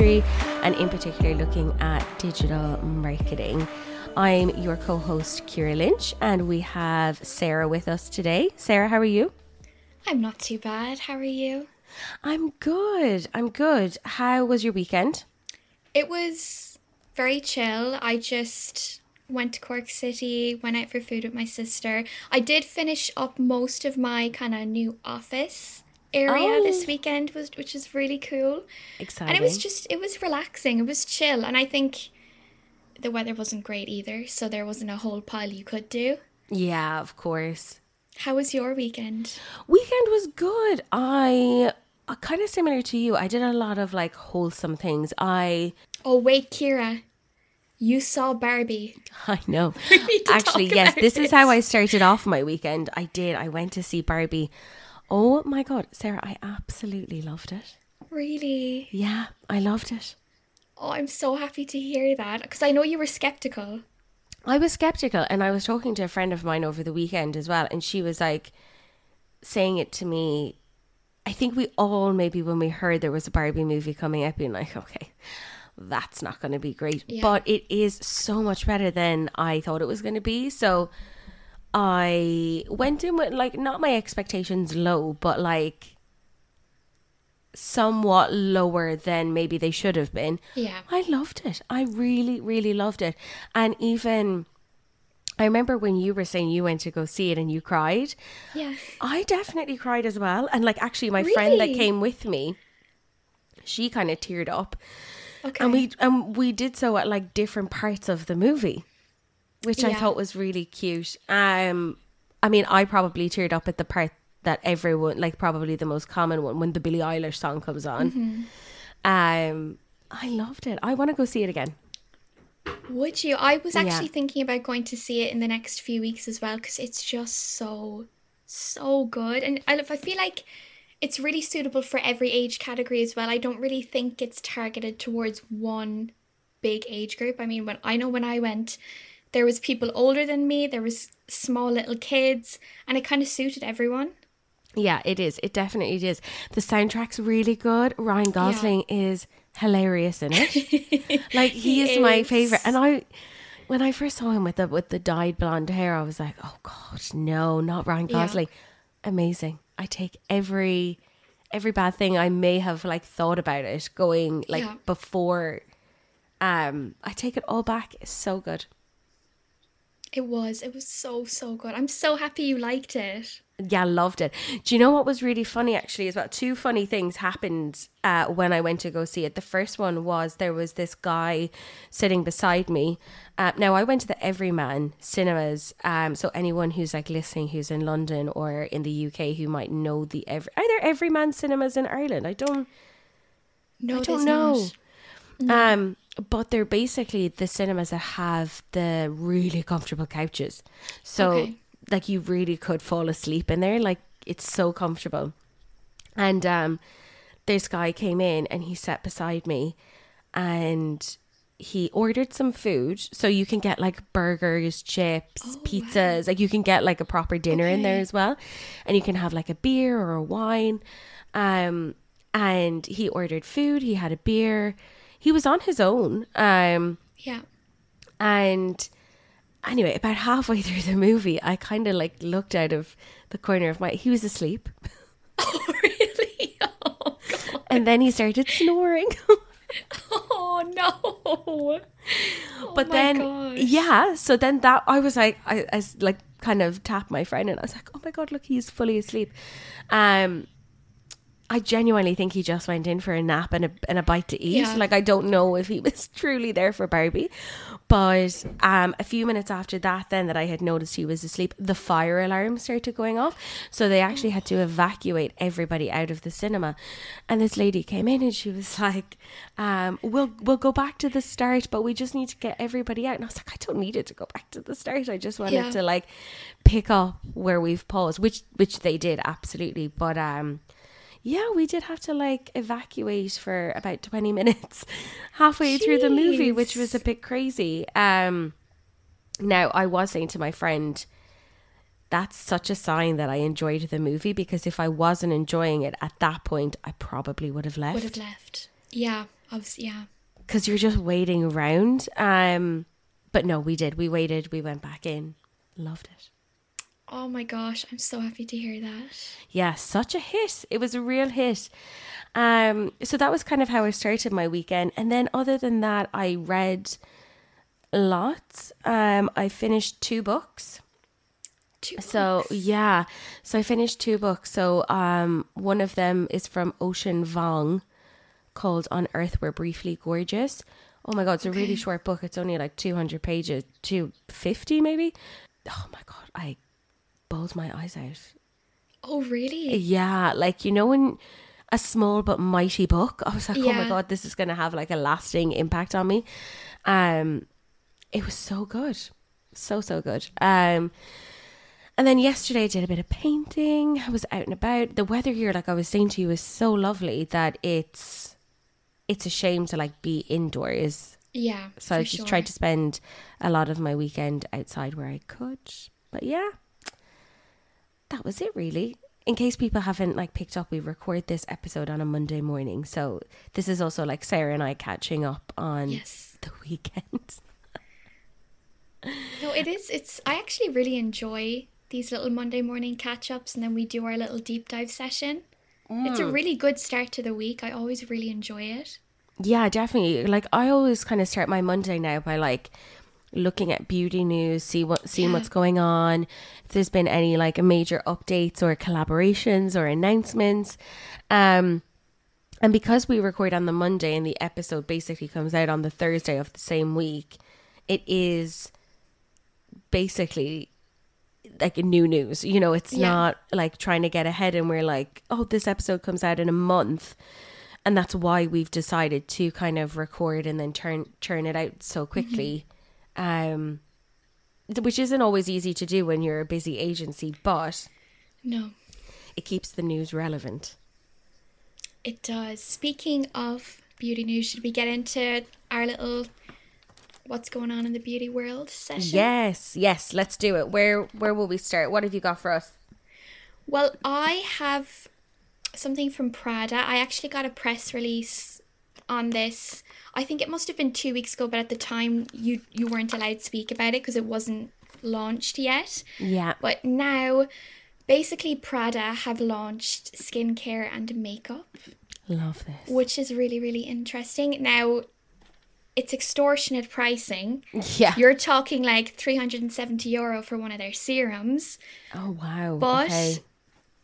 industry, and in particular looking at digital marketing. I'm your co-host, Ciara Lynch, and we have Sarah with us today. Sarah, how are you? I'm not too bad. How are you? I'm good. How was your weekend? It was very chill. I just went to Cork City, went out for food with my sister. I did finish up most of my kind of new office area this weekend, which is really cool. Exciting. And it was relaxing. It was chill. And I think the weather wasn't great either, so there wasn't a whole pile you could do. Yeah, of course. How was your weekend? Weekend was good. I kind of similar to you. I did a lot of like wholesome things. Oh wait, Ciara, you saw Barbie. I know. Actually, yes. This is how I started off my weekend. I did. I went to see Barbie. Oh my God, Sarah! I absolutely loved it. Really? Yeah, I loved it. Oh, I'm so happy to hear that, because I know you were skeptical. I was skeptical, and I was talking to a friend of mine over the weekend as well, and she was like saying it to me. I think we all, maybe when we heard there was a Barbie movie coming up, being like, okay, that's not going to be great. Yeah. But it is so much better than I thought it was going to be. So I went in with like not my expectations low, but like somewhat lower than maybe they should have been. Yeah, I loved it. I really, really loved it. And even I remember when you were saying you went to go see it and you cried. Yeah, I definitely cried as well. And like actually my friend that came with me, she kind of teared up. Okay. And we did so at like different parts of the movie, which I thought was really cute. I mean, I probably teared up at the part that everyone, like probably the most common one, when the Billie Eilish song comes on. Mm-hmm. I loved it. I want to go see it again. Would you? I was actually thinking about going to see it in the next few weeks as well, because it's just so good. And I feel like it's really suitable for every age category as well. I don't really think it's targeted towards one big age group. I mean, when I went, there was people older than me, there was small little kids, and it kind of suited everyone. Yeah, it is. It definitely is. The soundtrack's really good. Ryan Gosling is hilarious in it. Like he is my favorite. And when I first saw him with the dyed blonde hair, I was like, oh God, no, not Ryan Gosling. Yeah. Amazing. I take every bad thing I may have like thought about it going like before. I take it all back. It's so good. It was so good. I'm so happy you liked it. Yeah, loved it. Do you know what was really funny actually as well? Two funny things happened when I went to go see it. The first one was there was this guy sitting beside me. Now I went to the Everyman cinemas. So anyone who's like listening, who's in London or in the UK who might know are there Everyman cinemas in Ireland? I don't know. No. But they're basically the cinemas that have the really comfortable couches. So like you really could fall asleep in there. Like it's so comfortable. And this guy came in and he sat beside me and he ordered some food. So you can get like burgers, chips, pizzas. Wow. Like you can get like a proper dinner in there as well. And you can have like a beer or a wine. And he ordered food. He had a beer. He was on his own. And anyway, about halfway through the movie, I kind of like looked out of the corner of my... He was asleep. Oh, really? Oh, God. And then he started snoring. Oh, no. But gosh. Yeah. So then that... I was like... I like kind of tapped my friend and I was like, oh my God, look, he's fully asleep. I genuinely think he just went in for a nap and a bite to eat. Yeah. Like, I don't know if he was truly there for Barbie. But a few minutes after that, then that I had noticed he was asleep, the fire alarm started going off. So they actually had to evacuate everybody out of the cinema. And this lady came in and she was like, we'll go back to the start, but we just need to get everybody out. And I was like, I don't need it to go back to the start. I just wanted to like pick up where we've paused, which they did, absolutely. But... yeah, we did have to like evacuate for about 20 minutes halfway through the movie, which was a bit crazy. Now, I was saying to my friend, that's such a sign that I enjoyed the movie, because if I wasn't enjoying it at that point, I probably would have left. Yeah, Obviously, yeah. Because you're just waiting around. But no, we did. We waited. We went back in. Loved it. Oh my gosh, I'm so happy to hear that. Yeah, such a hit. It was a real hit. So that was kind of how I started my weekend. And then other than that, I read lots. I finished 2 books. 2 books? So, yeah. So I finished 2 books. So one of them is from Ocean Vuong called On Earth We're Briefly Gorgeous. Oh my God, it's a really short book. It's only like 200 pages, 250 maybe. Oh my God, I bawled my eyes out. Oh really? Yeah, like, you know, when a small but mighty book, I was like, yeah. Oh my God, this is gonna have like a lasting impact on me. It was so good, so good. And then yesterday I did a bit of painting. I was out and about. The weather here, like I was saying to you, is so lovely that it's a shame to like be indoors. Yeah, so I just tried to spend a lot of my weekend outside where I could. But yeah, that was it really. In case people haven't like picked up, we record this episode on a Monday morning, so this is also like Sarah and I catching up on the weekend. No, it is. I actually really enjoy these little Monday morning catch-ups, and then we do our little deep dive session. It's a really good start to the week. I always really enjoy it. Yeah, definitely. Like I always kind of start my Monday now by like looking at beauty news, seeing what's going on, if there's been any like major updates or collaborations or announcements. And because we record on the Monday and the episode basically comes out on the Thursday of the same week, it is basically like new news, you know. It's not like trying to get ahead and we're like, oh, this episode comes out in a month. And that's why we've decided to kind of record and then churn it out so quickly. Mm-hmm. Which isn't always easy to do when you're a busy agency, but no, it keeps the news relevant. It does. Speaking of beauty news, should we get into our little what's going on in the beauty world session? Yes, let's do it. Where will we start? What have you got for us? Well, I have something from Prada. I actually got a press release on this. I think it must have been 2 weeks ago, but at the time you weren't allowed to speak about it because it wasn't launched yet. Yeah. But now, basically, Prada have launched skincare and makeup. Love this. Which is really, really interesting. Now, it's extortionate pricing. Yeah. You're talking like €370 for one of their serums. Oh, wow. But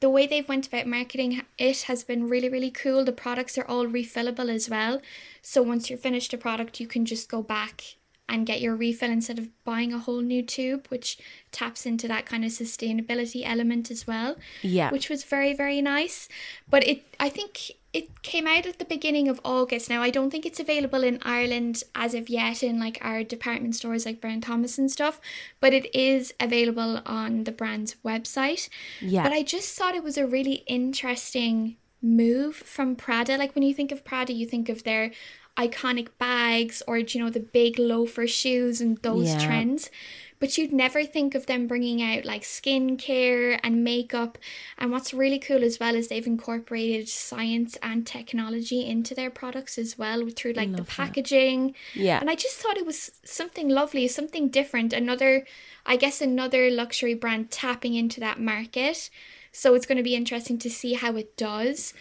the way they've went about marketing it has been really, really cool. The products are all refillable as well. So once you're finished a product, you can just go back and get your refill instead of buying a whole new tube, which taps into that kind of sustainability element as well. Yeah. Which was very, very nice. But I think it came out at the beginning of August. Now, I don't think it's available in Ireland as of yet in like our department stores like Brown Thomas and stuff, but it is available on the brand's website. Yeah. But I just thought it was a really interesting move from Prada. Like when you think of Prada, you think of their iconic bags or, you know, the big loafer shoes and those trends. But you'd never think of them bringing out like skincare and makeup. And what's really cool as well is they've incorporated science and technology into their products as well through like the packaging. That. Yeah. And I just thought it was something lovely, something different. Another luxury brand tapping into that market. So it's going to be interesting to see how it does.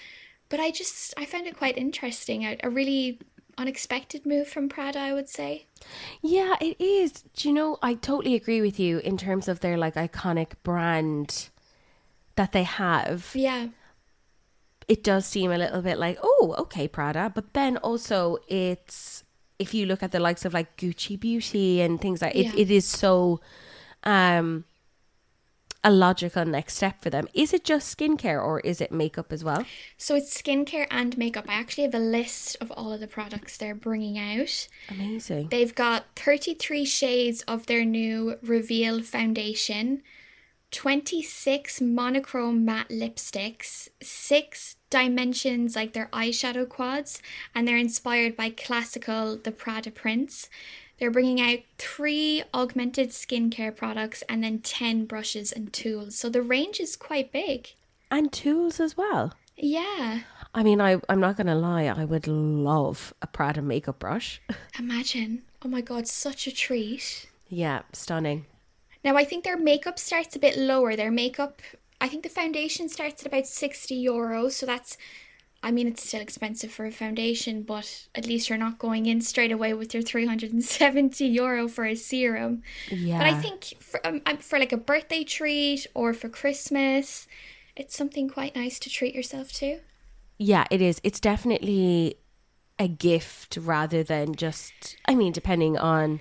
But I found it quite interesting. A really unexpected move from Prada, I would say. Yeah, it is. Do you know, I totally agree with you in terms of their like iconic brand that they have. Yeah. It does seem a little bit like, oh, okay, Prada. But then also it's, if you look at the likes of like Gucci Beauty and things like it, it is so a logical next step for them. Is it just skincare or is it makeup as well? So it's skincare and makeup. I actually have a list of all of the products they're bringing out. Amazing. They've got 33 shades of their new Reveal foundation, 26 monochrome matte lipsticks, 6 dimensions like their eyeshadow quads, and they're inspired by classical, the Prada prints. They're bringing out 3 augmented skincare products and then 10 brushes and tools. So the range is quite big. And tools as well. Yeah. I mean, I'm not going to lie. I would love a Prada makeup brush. Imagine. Oh my God, such a treat. Yeah, stunning. Now, I think their makeup starts a bit lower. Their makeup, I think the foundation starts at about €60. So that's, I mean, it's still expensive for a foundation, but at least you're not going in straight away with your €370 for a serum. Yeah. But I think for like a birthday treat or for Christmas, it's something quite nice to treat yourself to. Yeah, it is. It's definitely a gift rather than just, I mean, depending on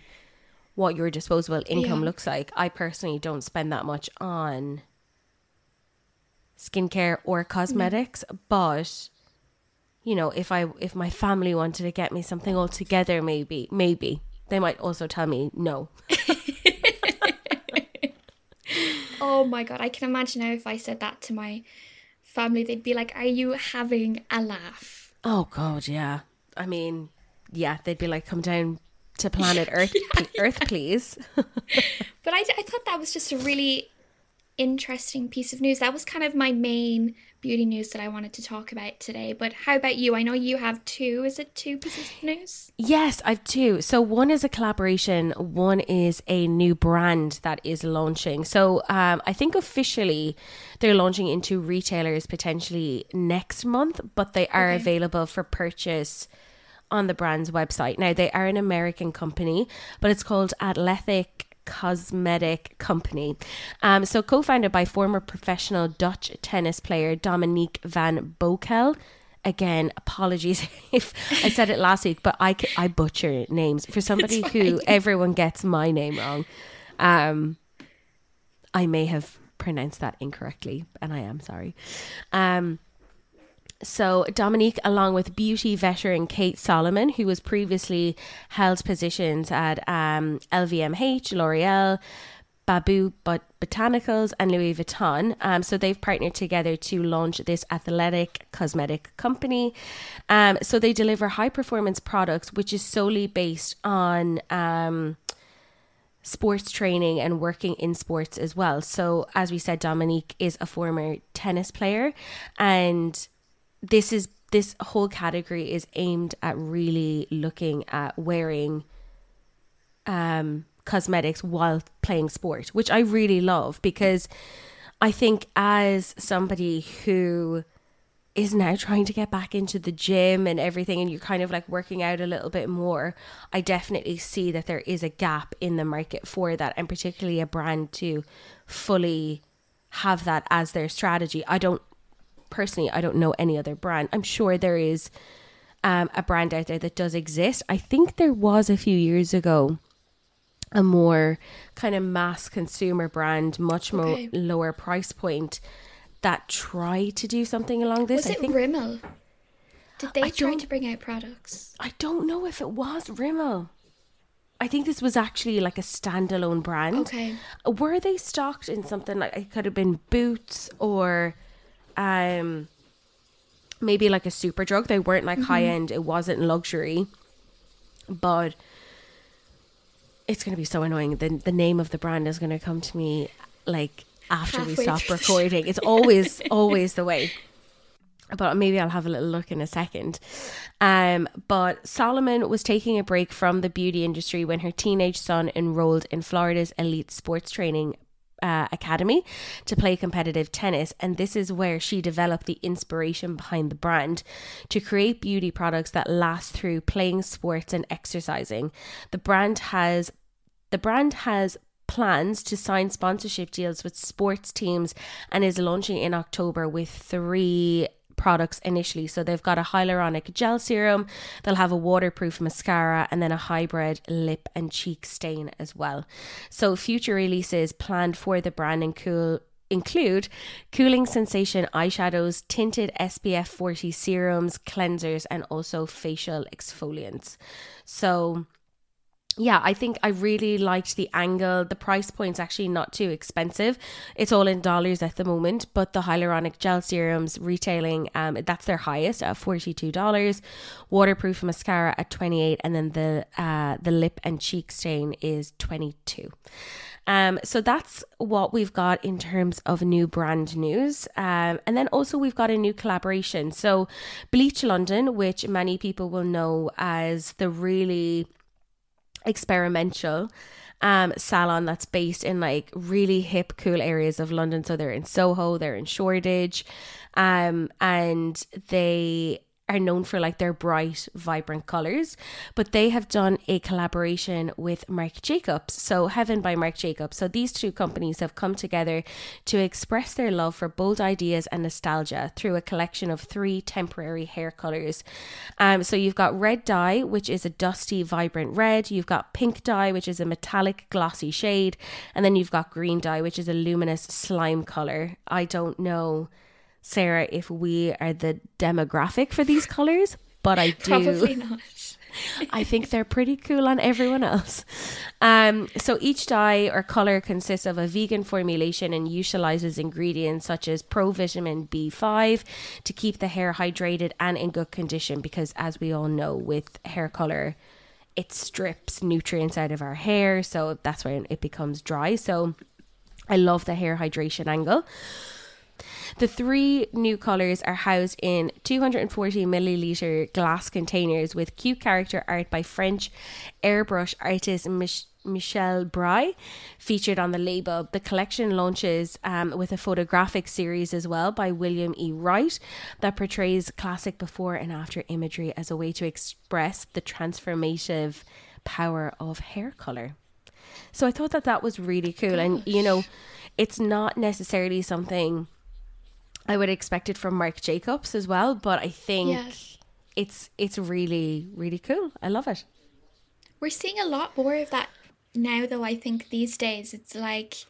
what your disposable income looks like. I personally don't spend that much on skincare or cosmetics, but you know, if my family wanted to get me something altogether, maybe they might also tell me no. Oh my God, I can imagine now if I said that to my family, they'd be like, are you having a laugh? Oh God, yeah. I mean, yeah, they'd be like, come down to planet Earth, Earth, please. But I thought that was just a really interesting piece of news. That was kind of my main beauty news that I wanted to talk about today. But how about you? I know you have two. Is it two pieces of news? Yes, I have two. So one is a collaboration. One is a new brand that is launching. So I think officially they're launching into retailers potentially next month, but they are available for purchase on the brand's website. Now, they are an American company, but it's called Athletic Cosmetic Company. So co-founded by former professional Dutch tennis player Dominique Van Bokel. Again, apologies if I said it last week, but I butcher names. For somebody who everyone gets my name wrong, I may have pronounced that incorrectly, and I am sorry. So Dominique, along with beauty veteran Kate Solomon, who was previously held positions at LVMH, L'Oreal, Babu Botanicals and Louis Vuitton. So they've partnered together to launch this Athletic Cosmetic Company. So they deliver high performance products, which is solely based on sports training and working in sports as well. So as we said, Dominique is a former tennis player, and this whole category is aimed at really looking at wearing cosmetics while playing sport, which I really love, because I think as somebody who is now trying to get back into the gym and everything, and you're kind of like working out a little bit more, I definitely see that there is a gap in the market for that, and particularly a brand to fully have that as their strategy. I don't know any other brand. I'm sure there is a brand out there that does exist. I think there was a few years ago a more kind of mass consumer brand, much more lower price point, that tried to do something along this. Was it Rimmel? Did they try to bring out products? I don't know if it was Rimmel. I think this was actually like a standalone brand. Okay. Were they stocked in something like, it could have been Boots or maybe like a Superdrug. They weren't like high end, it wasn't luxury, but it's going to be so annoying. The name of the brand is going to come to me like after halfway we stop recording. It's always the way, but maybe I'll have a little look in a second. But Solomon was taking a break from the beauty industry when her teenage son enrolled in Florida's elite sports training academy to play competitive tennis, and this is where she developed the inspiration behind the brand to create beauty products that last through playing sports and exercising. The brand has plans to sign sponsorship deals with sports teams and is launching in October with 3 products initially. So they've got a hyaluronic gel serum, they'll have a waterproof mascara, and then a hybrid lip and cheek stain as well. So future releases planned for the brand include cooling sensation eyeshadows, tinted SPF 40 serums, cleansers, and also facial exfoliants. So yeah, I think I really liked the angle. The price point's actually not too expensive. It's all in dollars at the moment, but the hyaluronic gel serums retailing, that's their highest at $42, waterproof mascara at $28, and then the lip and cheek stain is $22. So that's what we've got in terms of new brand news. And then also we've got a new collaboration. So Bleach London, which many people will know as the really experimental salon that's based in like really hip, cool areas of London. So they're in Soho, they're in Shoreditch, and they are known for like their bright, vibrant colours, but they have done a collaboration with Marc Jacobs. So Heaven by Marc Jacobs. So these two companies have come together to express their love for bold ideas and nostalgia through a collection of 3 temporary hair colours. So you've got red dye, which is a dusty, vibrant red. You've got pink dye, which is a metallic, glossy shade. And then you've got green dye, which is a luminous slime colour. I don't know, Sarah, if we are the demographic for these colors, but I do. Probably not. I think they're pretty cool on everyone else. So each dye or color consists of a vegan formulation and utilizes ingredients such as provitamin B5 to keep the hair hydrated and in good condition, because as we all know, with hair color, it strips nutrients out of our hair. So that's when it becomes dry. So I love the hair hydration angle. The 3 new colours are housed in 240ml glass containers with cute character art by French airbrush artist Michel Bry featured on the label. The collection launches with a photographic series as well by William E. Wright that portrays classic before and after imagery as a way to express the transformative power of hair colour. So I thought that that was really cool. Gosh. And, you know, it's not necessarily something I would expect it from Marc Jacobs as well, but I think it's really, really cool. I love it. We're seeing a lot more of that now, though, I think these days. It's like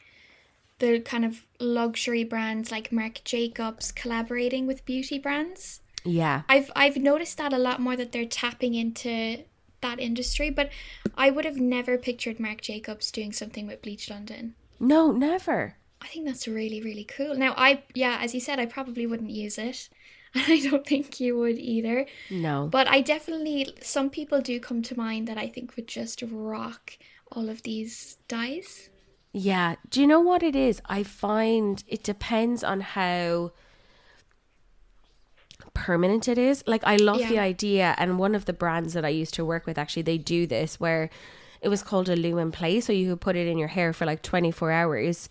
the kind of luxury brands like Marc Jacobs collaborating with beauty brands. Yeah. I've noticed that a lot more, that they're tapping into that industry, but I would have never pictured Marc Jacobs doing something with Bleach London. No, never. I think that's really, really cool. Now, as you said, I probably wouldn't use it. And I don't think you would either. No. But I definitely, some people do come to mind that I think would just rock all of these dyes. Yeah. Do you know what it is? I find it depends on how permanent it is. Like, I love the idea. And one of the brands that I used to work with, actually, they do this where it was called a lumen play. So you could put it in your hair for like 24 hours.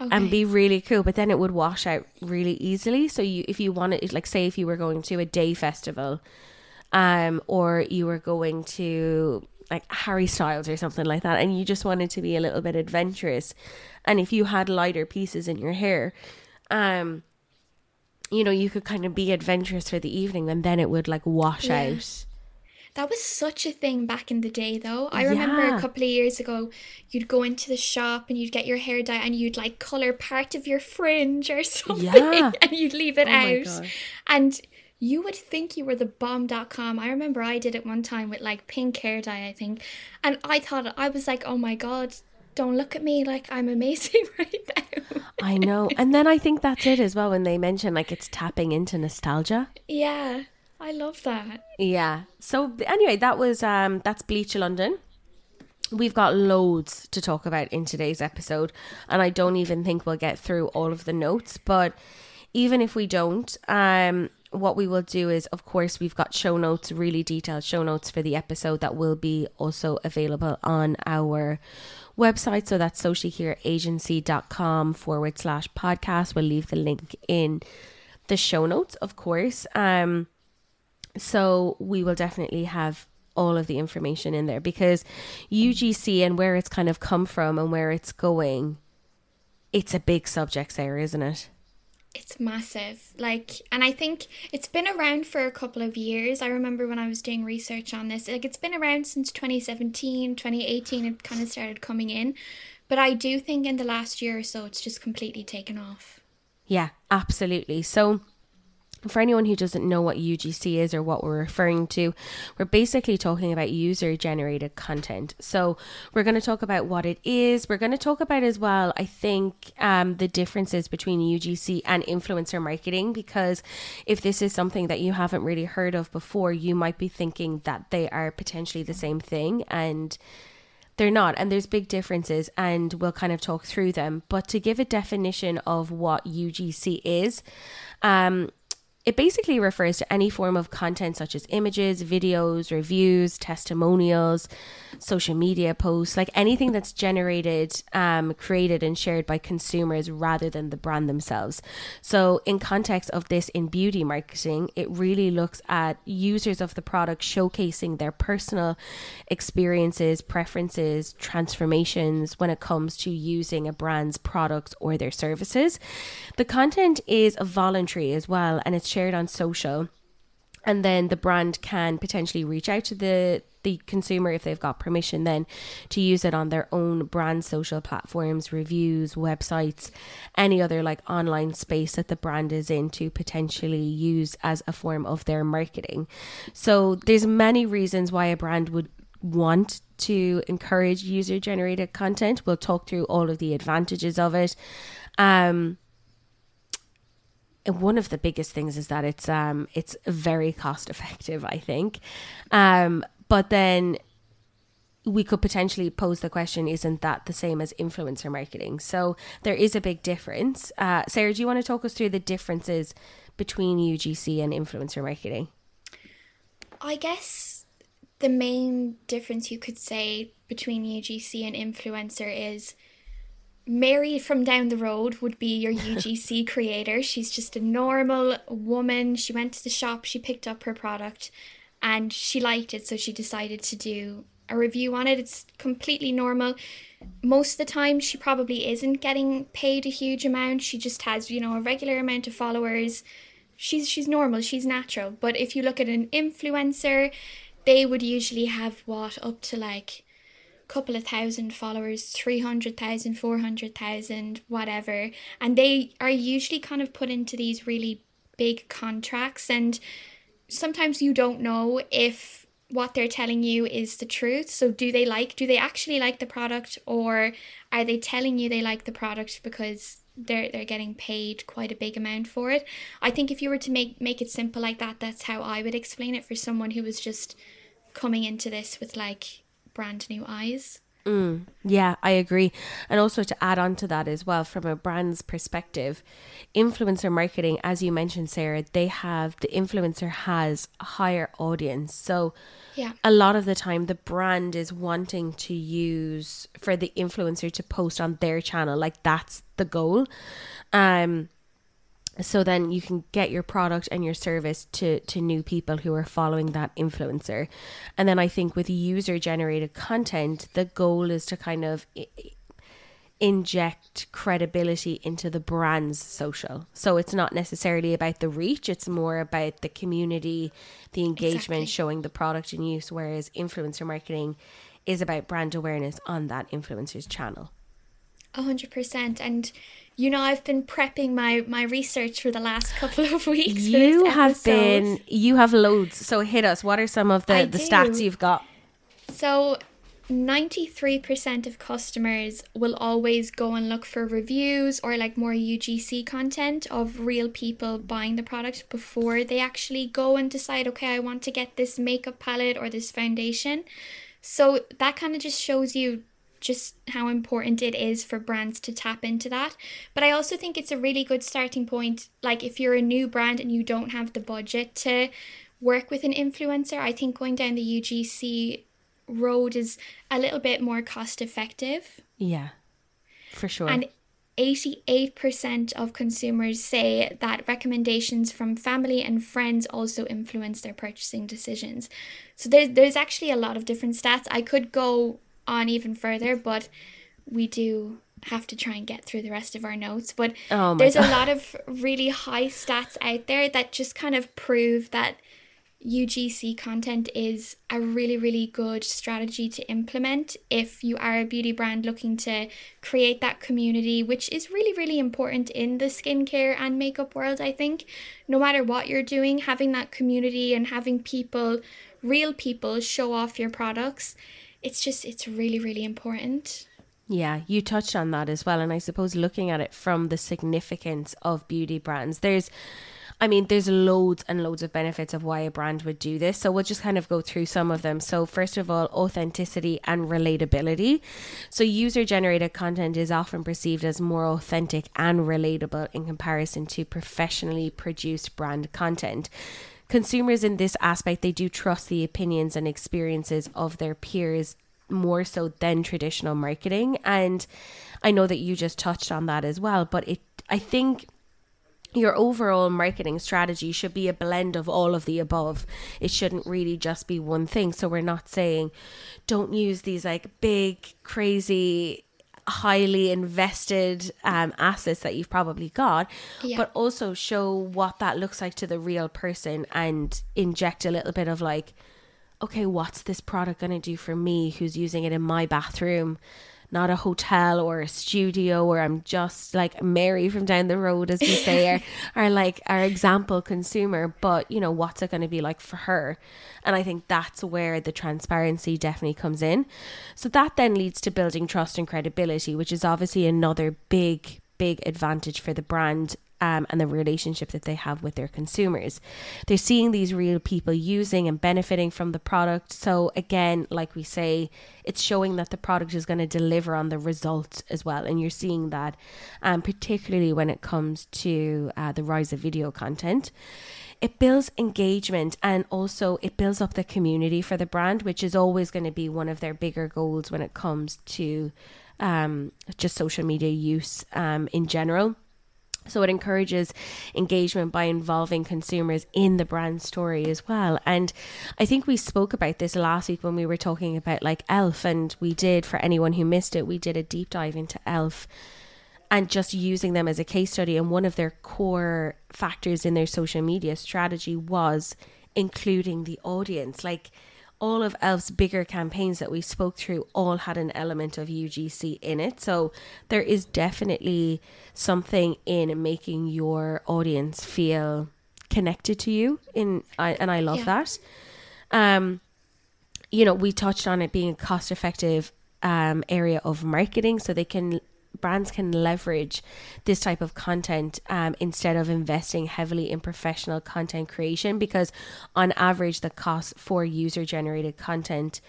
Okay. And be really cool, but then it would wash out really easily. So if you wanted, like, say if you were going to a day festival, or you were going to like Harry Styles or something like that, and you just wanted to be a little bit adventurous, and if you had lighter pieces in your hair, you know, you could kind of be adventurous for the evening, and then it would like wash out. That was such a thing back in the day, though. I remember a couple of years ago, you'd go into the shop and you'd get your hair dye and you'd like colour part of your fringe or something and you'd leave it out. And you would think you were the bomb.com. I remember I did it one time with like pink hair dye, I think. And I thought, I was like, oh my God, don't look at me, like I'm amazing right now. I know. And then I think that's it as well when they mention like it's tapping into nostalgia. Yeah. I love that. Yeah. So anyway, that was that's Bleach London. We've got loads to talk about in today's episode, and I don't even think we'll get through all of the notes. But even if we don't, what we will do is, of course, we've got show notes, really detailed show notes for the episode that will be also available on our website. So that's socialhereagency.com/podcast. We'll leave the link in the show notes, of course. So we will definitely have all of the information in there, because UGC and where it's kind of come from and where it's going, it's a big subject, Sarah, isn't it? It's massive. Like, and I think it's been around for a couple of years. I remember when I was doing research on this, like it's been around since 2017, 2018, it kind of started coming in. But I do think in the last year or so, it's just completely taken off. Yeah, absolutely. So for anyone who doesn't know what UGC is or what we're referring to, we're basically talking about user-generated content. So we're going to talk about what it is. We're going to talk about as well, I think, the differences between UGC and influencer marketing, because if this is something that you haven't really heard of before, you might be thinking that they are potentially the same thing. And They're not, and there's big differences, and we'll kind of talk through them. But to give a definition of what UGC is, it basically refers to any form of content such as images, videos, reviews, testimonials, social media posts, like anything that's generated, created and shared by consumers rather than the brand themselves. So in context of this in beauty marketing, it really looks at users of the product showcasing their personal experiences, preferences, transformations when it comes to using a brand's products or their services. The content is voluntary as well, and it's shared on social, and then the brand can potentially reach out to the consumer if they've got permission then to use it on their own brand social platforms, reviews, websites, any other like online space that the brand is in to potentially use as a form of their marketing. So there's many reasons why a brand would want to encourage user generated content. We'll talk through all of the advantages of it. And one of the biggest things is that it's very cost effective, I think. But then we could potentially pose the question, isn't that the same as influencer marketing? So there is a big difference. Sarah, do you want to talk us through the differences between UGC and influencer marketing? I guess the main difference you could say between UGC and influencer is Mary from down the road would be your UGC creator. She's just a normal woman. She went to the shop, she picked up her product and she liked it. So she decided to do a review on it. It's completely normal. Most of the time, she probably isn't getting paid a huge amount. She just has, you know, a regular amount of followers. She's normal. She's natural. But if you look at an influencer, they would usually have what, up to like couple of thousand followers, 300,000, 400,000, whatever, and they are usually kind of put into these really big contracts, and sometimes you don't know if what they're telling you is the truth. So do they actually like the product, or are they telling you they like the product because they're getting paid quite a big amount for it? I think if you were to make it simple like that, that's how I would explain it for someone who was just coming into this with like brand new eyes. Yeah, I agree. And also to add on to that as well, from a brand's perspective, influencer marketing, as you mentioned, Sarah, the influencer has a higher audience. So yeah, a lot of the time the brand is wanting to use for the influencer to post on their channel. Like that's the goal. So then you can get your product and your service to new people who are following that influencer. And then I think with user generated content, the goal is to kind of inject credibility into the brand's social. So it's not necessarily about the reach. It's more about the community, the engagement, exactly, showing the product in use. Whereas influencer marketing is about brand awareness on that influencer's channel. 100%. And you know, I've been prepping my research for the last couple of weeks. You have loads. So hit us. What are some of the stats you've got? So 93% of customers will always go and look for reviews or like more UGC content of real people buying the product before they actually go and decide, okay, I want to get this makeup palette or this foundation. So that kind of just shows you just how important it is for brands to tap into that. But I also think it's a really good starting point. Like if you're a new brand and you don't have the budget to work with an influencer, I think going down the UGC road is a little bit more cost effective. Yeah, for sure. And 88% of consumers say that recommendations from family and friends also influence their purchasing decisions. So there's actually a lot of different stats. I could go on even further, but we do have to try and get through the rest of our notes. But there's a lot of really high stats out there that just kind of prove that UGC content is a really, really good strategy to implement if you are a beauty brand looking to create that community, which is really, really important in the skincare and makeup world, I think. No matter what you're doing, having that community and having people, real people, show off your products, it's really, really important. Yeah, you touched on that as well. And I suppose looking at it from the significance of beauty brands, I mean, there's loads and loads of benefits of why a brand would do this. So we'll just kind of go through some of them. So first of all, authenticity and relatability. So user-generated content is often perceived as more authentic and relatable in comparison to professionally produced brand content. Consumers in this aspect, they do trust the opinions and experiences of their peers more so than traditional marketing. And I know that you just touched on that as well, but I think your overall marketing strategy should be a blend of all of the above. It shouldn't really just be one thing. So we're not saying don't use these like big, crazy, highly invested assets that you've probably got, but also show what that looks like to the real person and inject a little bit of like, okay, what's this product going to do for me who's using it in my bathroom, not a hotel or a studio where I'm just like Mary from down the road, as we say, or like our example consumer, but you know, what's it going to be like for her? And I think that's where the transparency definitely comes in. So that then leads to building trust and credibility, which is obviously another big, big advantage for the brand. And the relationship that they have with their consumers. They're seeing these real people using and benefiting from the product. So again, like we say, it's showing that the product is going to deliver on the results as well. And you're seeing that, particularly when it comes to the rise of video content. It builds engagement and also it builds up the community for the brand, which is always going to be one of their bigger goals when it comes to just social media use in general. So it encourages engagement by involving consumers in the brand story as well. And I think we spoke about this last week when we were talking about like Elf, and we did, for anyone who missed it, we did a deep dive into Elf and just using them as a case study. And one of their core factors in their social media strategy was including the audience. Like all of Elf's bigger campaigns that we spoke through all had an element of UGC in it. So there is definitely something in making your audience feel connected to you. And I love that. You know, we touched on it being a cost-effective area of marketing, so they can... brands can leverage this type of content instead of investing heavily in professional content creation, because on average the cost for user generated content,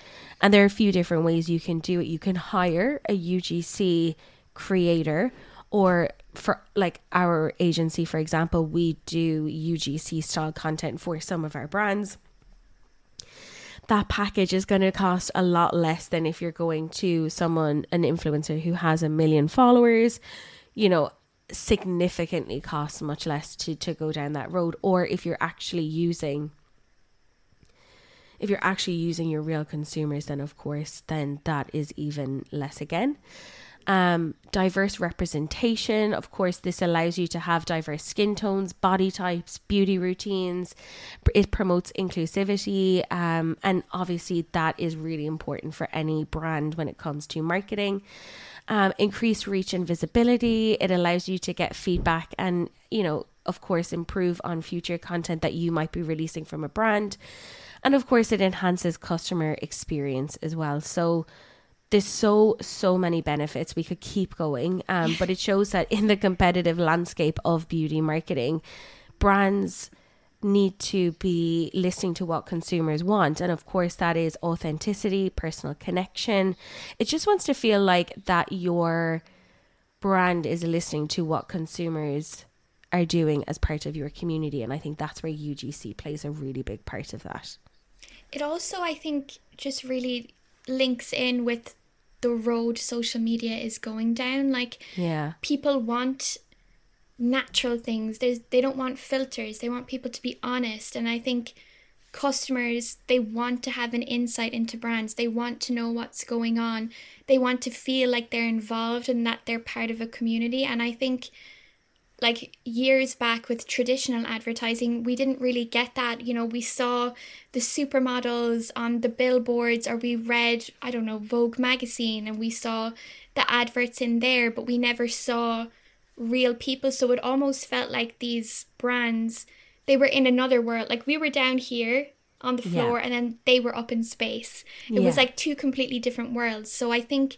and there are a few different ways you can do it, you can hire a UGC creator, or for like our agency, for example, we do UGC style content for some of our brands. That package is going to cost a lot less than if you're going to someone, an influencer who has 1 million followers, you know, significantly costs much less to go down that road. Or if you're actually using your real consumers, then of course, then that is even less again. Diverse representation, of course, this allows you to have diverse skin tones, body types, beauty routines. It promotes inclusivity, and obviously that is really important for any brand when it comes to marketing. Increased reach and visibility, it allows you to get feedback and, you know, of course, improve on future content that you might be releasing from a brand. And of course, it enhances customer experience as well. So there's so many benefits. We could keep going, but it shows that in the competitive landscape of beauty marketing, brands need to be listening to what consumers want. And of course, that is authenticity, personal connection. It just wants to feel like that your brand is listening to what consumers are doing as part of your community. And I think that's where UGC plays a really big part of that. It also, I think, just really links in with the road social media is going down. Like, people want natural things. They don't want filters. They want people to be honest. And I think customers, they want to have an insight into brands. They want to know what's going on. They want to feel like they're involved and that they're part of a community. And I think, like, years back with traditional advertising, we didn't really get that. You know, we saw the supermodels on the billboards, or we read, I don't know, Vogue magazine, and we saw the adverts in there, but we never saw real people. So it almost felt like these brands, they were in another world. Like, we were down here on the floor and then they were up in space. It was like two completely different worlds. So I think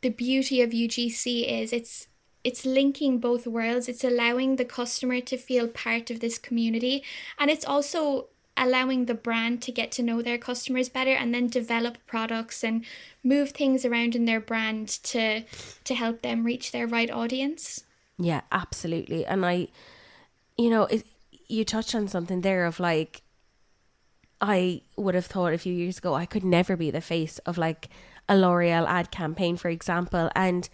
the beauty of UGC is it's it's linking both worlds. It's allowing the customer to feel part of this community, and it's also allowing the brand to get to know their customers better and then develop products and move things around in their brand to help them reach their right audience. Yeah, absolutely. And I, you know, you touched on something there of like, I would have thought a few years ago I could never be the face of like a L'Oreal ad campaign, for example. And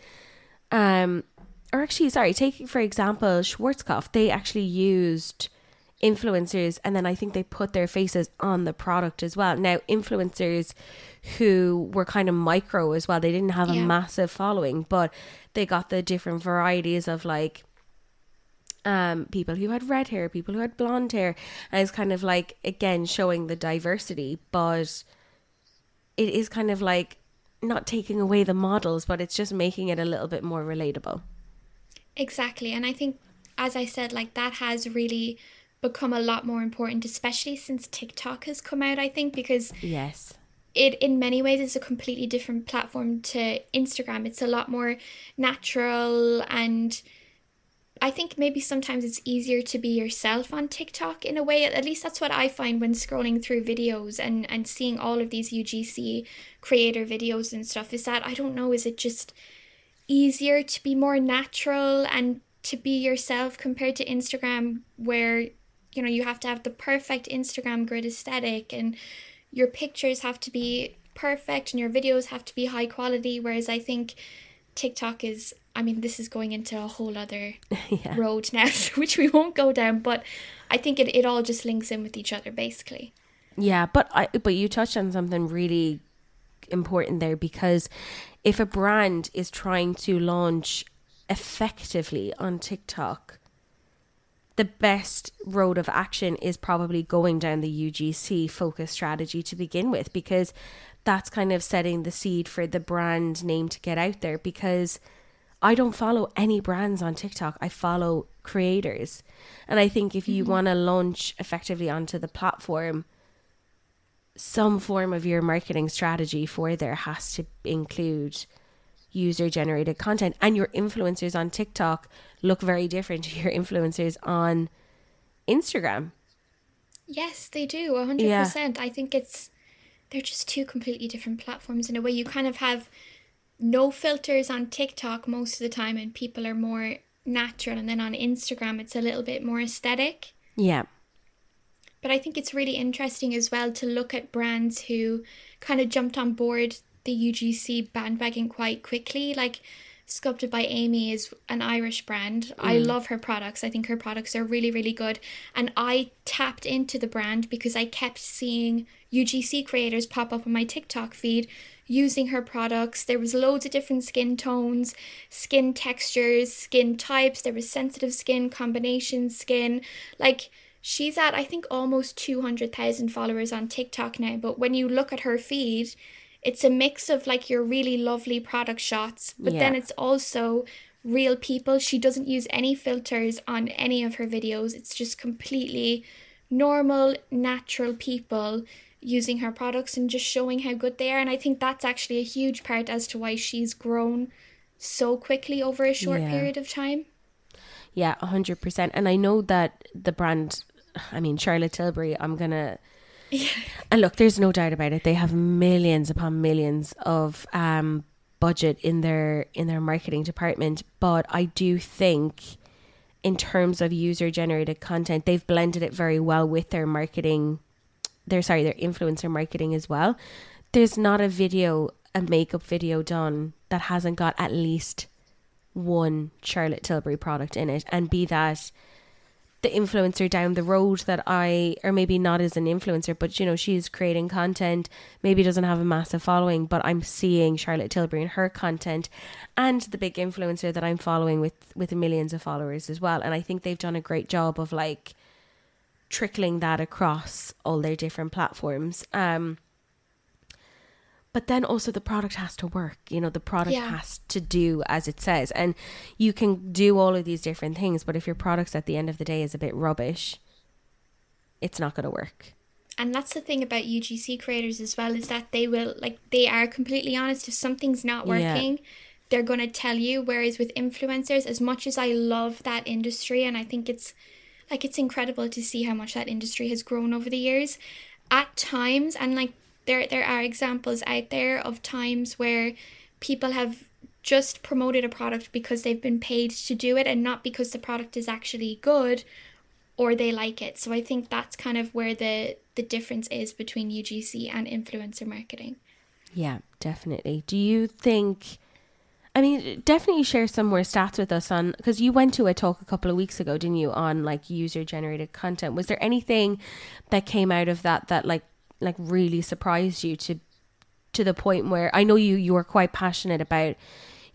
taking for example Schwarzkopf, they actually used influencers, and then I think they put their faces on the product as well. Now, influencers who were kind of micro as well, they didn't have a massive following, but they got the different varieties of like people who had red hair, people who had blonde hair, and it's kind of like, again, showing the diversity, but it is kind of like not taking away the models, but it's just making it a little bit more relatable. Exactly. And I think, as I said, like that has really become a lot more important, especially since TikTok has come out, I think, because it in many ways is a completely different platform to Instagram. It's a lot more natural, and I think maybe sometimes it's easier to be yourself on TikTok in a way. At least that's what I find when scrolling through videos and seeing all of these UGC creator videos and stuff, is that, I don't know, is it just easier to be more natural and to be yourself compared to Instagram, where, you know, you have to have the perfect Instagram grid aesthetic and your pictures have to be perfect and your videos have to be high quality. Whereas I think TikTok is, I mean, this is going into a whole other road now, which we won't go down, but I think it all just links in with each other, basically. Yeah, but you touched on something really important there, because if a brand is trying to launch effectively on TikTok, the best road of action is probably going down the UGC focus strategy to begin with, because that's kind of setting the seed for the brand name to get out there. Because I don't follow any brands on TikTok. I follow creators. And I think if you want to launch effectively onto the platform, some form of your marketing strategy for there has to include user-generated content. And your influencers on TikTok look very different to your influencers on Instagram. Yes, they do, 100%. Yeah. I think they're just two completely different platforms in a way. You kind of have no filters on TikTok most of the time, and people are more natural, and then on Instagram it's a little bit more aesthetic. Yeah. But I think it's really interesting as well to look at brands who kind of jumped on board the UGC bandwagon quite quickly. Like Sculpted by Amy is an Irish brand. I love her products. I think her products are really, really good. And I tapped into the brand because I kept seeing UGC creators pop up on my TikTok feed using her products. There was loads of different skin tones, skin textures, skin types. There was sensitive skin, combination skin. Like, she's at, I think, almost 200,000 followers on TikTok now. But when you look at her feed, it's a mix of like your really lovely product shots, but then it's also real people. She doesn't use any filters on any of her videos. It's just completely normal, natural people using her products and just showing how good they are. And I think that's actually a huge part as to why she's grown so quickly over a short period of time. Yeah, 100%. And I know that the brand, I mean, Charlotte Tilbury, I'm going to... Yeah. And look, there's no doubt about it. They have millions upon millions of budget in their marketing department. But I do think in terms of user-generated content, they've blended it very well with their marketing, their influencer marketing as well. There's not a makeup video done that hasn't got at least one Charlotte Tilbury product in it. And be that the influencer down the road or maybe not as an influencer, but you know, she's creating content, maybe doesn't have a massive following, but I'm seeing Charlotte Tilbury and her content, and the big influencer that I'm following with millions of followers as well. And I think they've done a great job of like trickling that across all their different platforms. But then also the product has to work, you know, the product has to do as it says. And you can do all of these different things, but if your products at the end of the day is a bit rubbish, it's not going to work. And that's the thing about UGC creators as well, is that they are completely honest. If something's not working, they're going to tell you. Whereas with influencers, as much as I love that industry, and I think it's incredible to see how much that industry has grown over the years at times. And like there are examples out there of times where people have just promoted a product because they've been paid to do it and not because the product is actually good or they like it. So I think that's kind of where the difference is between UGC and influencer marketing. Yeah, definitely. Do you think, I mean, definitely share some more stats with us on, because you went to a talk a couple of weeks ago, didn't you, on like user generated content. Was there anything that came out of that like really surprised you to the point where, I know you were quite passionate about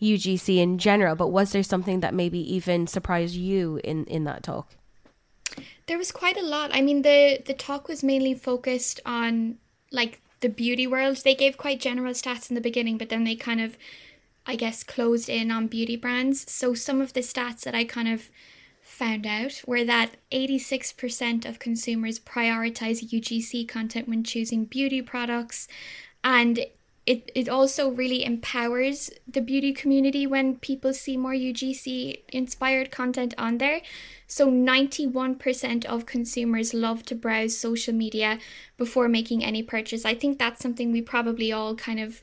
UGC in general, but was there something that maybe even surprised you in that talk? There was quite a lot. I mean, the talk was mainly focused on like the beauty world. They gave quite general stats in the beginning, but then they kind of, I guess, closed in on beauty brands. So some of the stats that I kind of found out were that 86% of consumers prioritize UGC content when choosing beauty products. And it also really empowers the beauty community when people see more UGC inspired content on there. So 91% of consumers love to browse social media before making any purchase. I think that's something we probably all kind of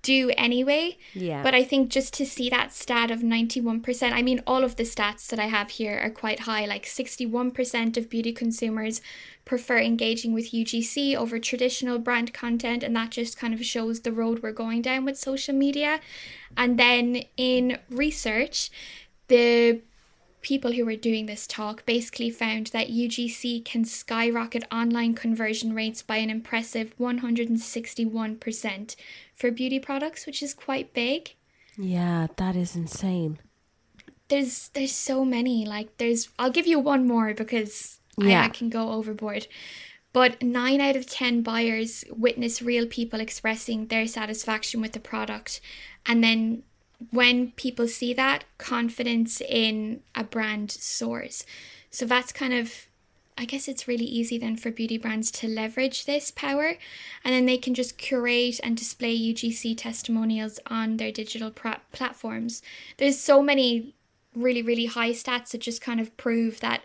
do anyway. Yeah. But I think just to see that stat of 91%, I mean, all of the stats that I have here are quite high, like 61% of beauty consumers prefer engaging with UGC over traditional brand content. And that just kind of shows the road we're going down with social media. And then in research, the people who were doing this talk basically found that UGC can skyrocket online conversion rates by an impressive 161% for beauty products, which is quite big. Yeah, that is insane. There's so many. Like I'll give you one more because I can go overboard. But 9 out of 10 buyers witness real people expressing their satisfaction with the product. And then when people see that, confidence in a brand soars. So that's kind of, I guess it's really easy then for beauty brands to leverage this power, and then they can just curate and display UGC testimonials on their digital platforms. There's so many really, really high stats that just kind of prove that,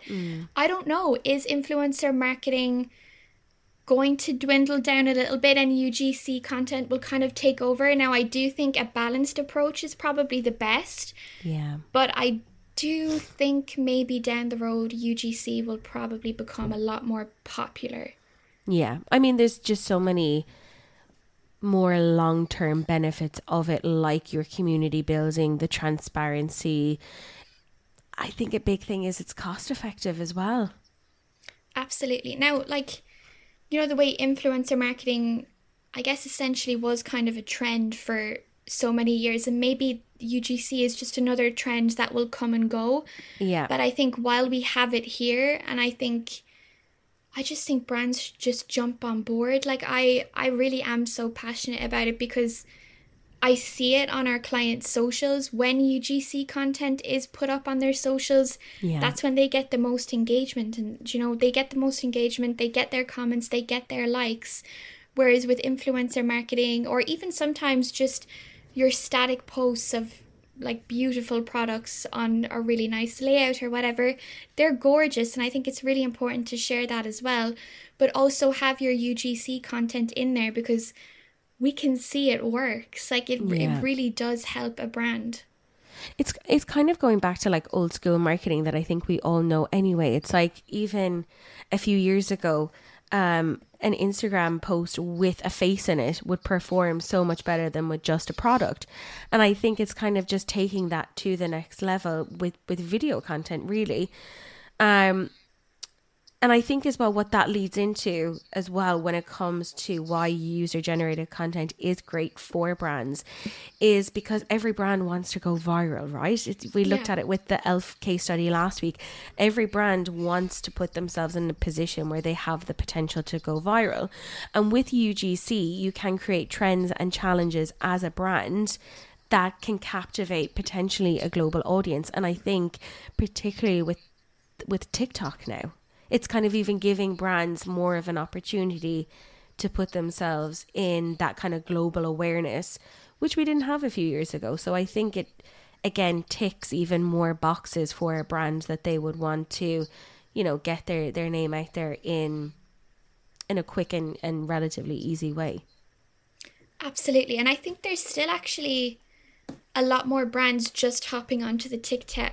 I don't know, is influencer marketing going to dwindle down a little bit and UGC content will kind of take over? Now, I do think a balanced approach is probably the best. Yeah. But I do think maybe down the road, UGC will probably become a lot more popular. Yeah. I mean, there's just so many more long-term benefits of it, like your community building, the transparency. I think a big thing is it's cost effective as well. Absolutely. Now, like, you know, the way influencer marketing, I guess, essentially was kind of a trend for so many years, and maybe UGC is just another trend that will come and go. Yeah. But I think while we have it here, and I just think brands should just jump on board. Like I really am so passionate about it because I see it on our clients' socials. When UGC content is put up on their socials, that's when they get the most engagement. And, you know, they get the most engagement, they get their comments, they get their likes. Whereas with influencer marketing, or even sometimes just your static posts of like beautiful products on a really nice layout or whatever, they're gorgeous. And I think it's really important to share that as well, but also have your UGC content in there because we can see it works. Like it really does help a brand. It's kind of going back to like old school marketing that I think we all know anyway. It's like even a few years ago, an Instagram post with a face in it would perform so much better than with just a product. And I think it's kind of just taking that to the next level with video content, really. And I think as well, what that leads into as well when it comes to why user-generated content is great for brands is because every brand wants to go viral, right? We looked at it with the e.l.f. case study last week. Every brand wants to put themselves in a position where they have the potential to go viral. And with UGC, you can create trends and challenges as a brand that can captivate potentially a global audience. And I think particularly with TikTok now, it's kind of even giving brands more of an opportunity to put themselves in that kind of global awareness, which we didn't have a few years ago. So I think it, again, ticks even more boxes for a brand that they would want to, you know, get their name out there in a quick and relatively easy way. Absolutely. And I think there's still actually a lot more brands just hopping onto the TikTok.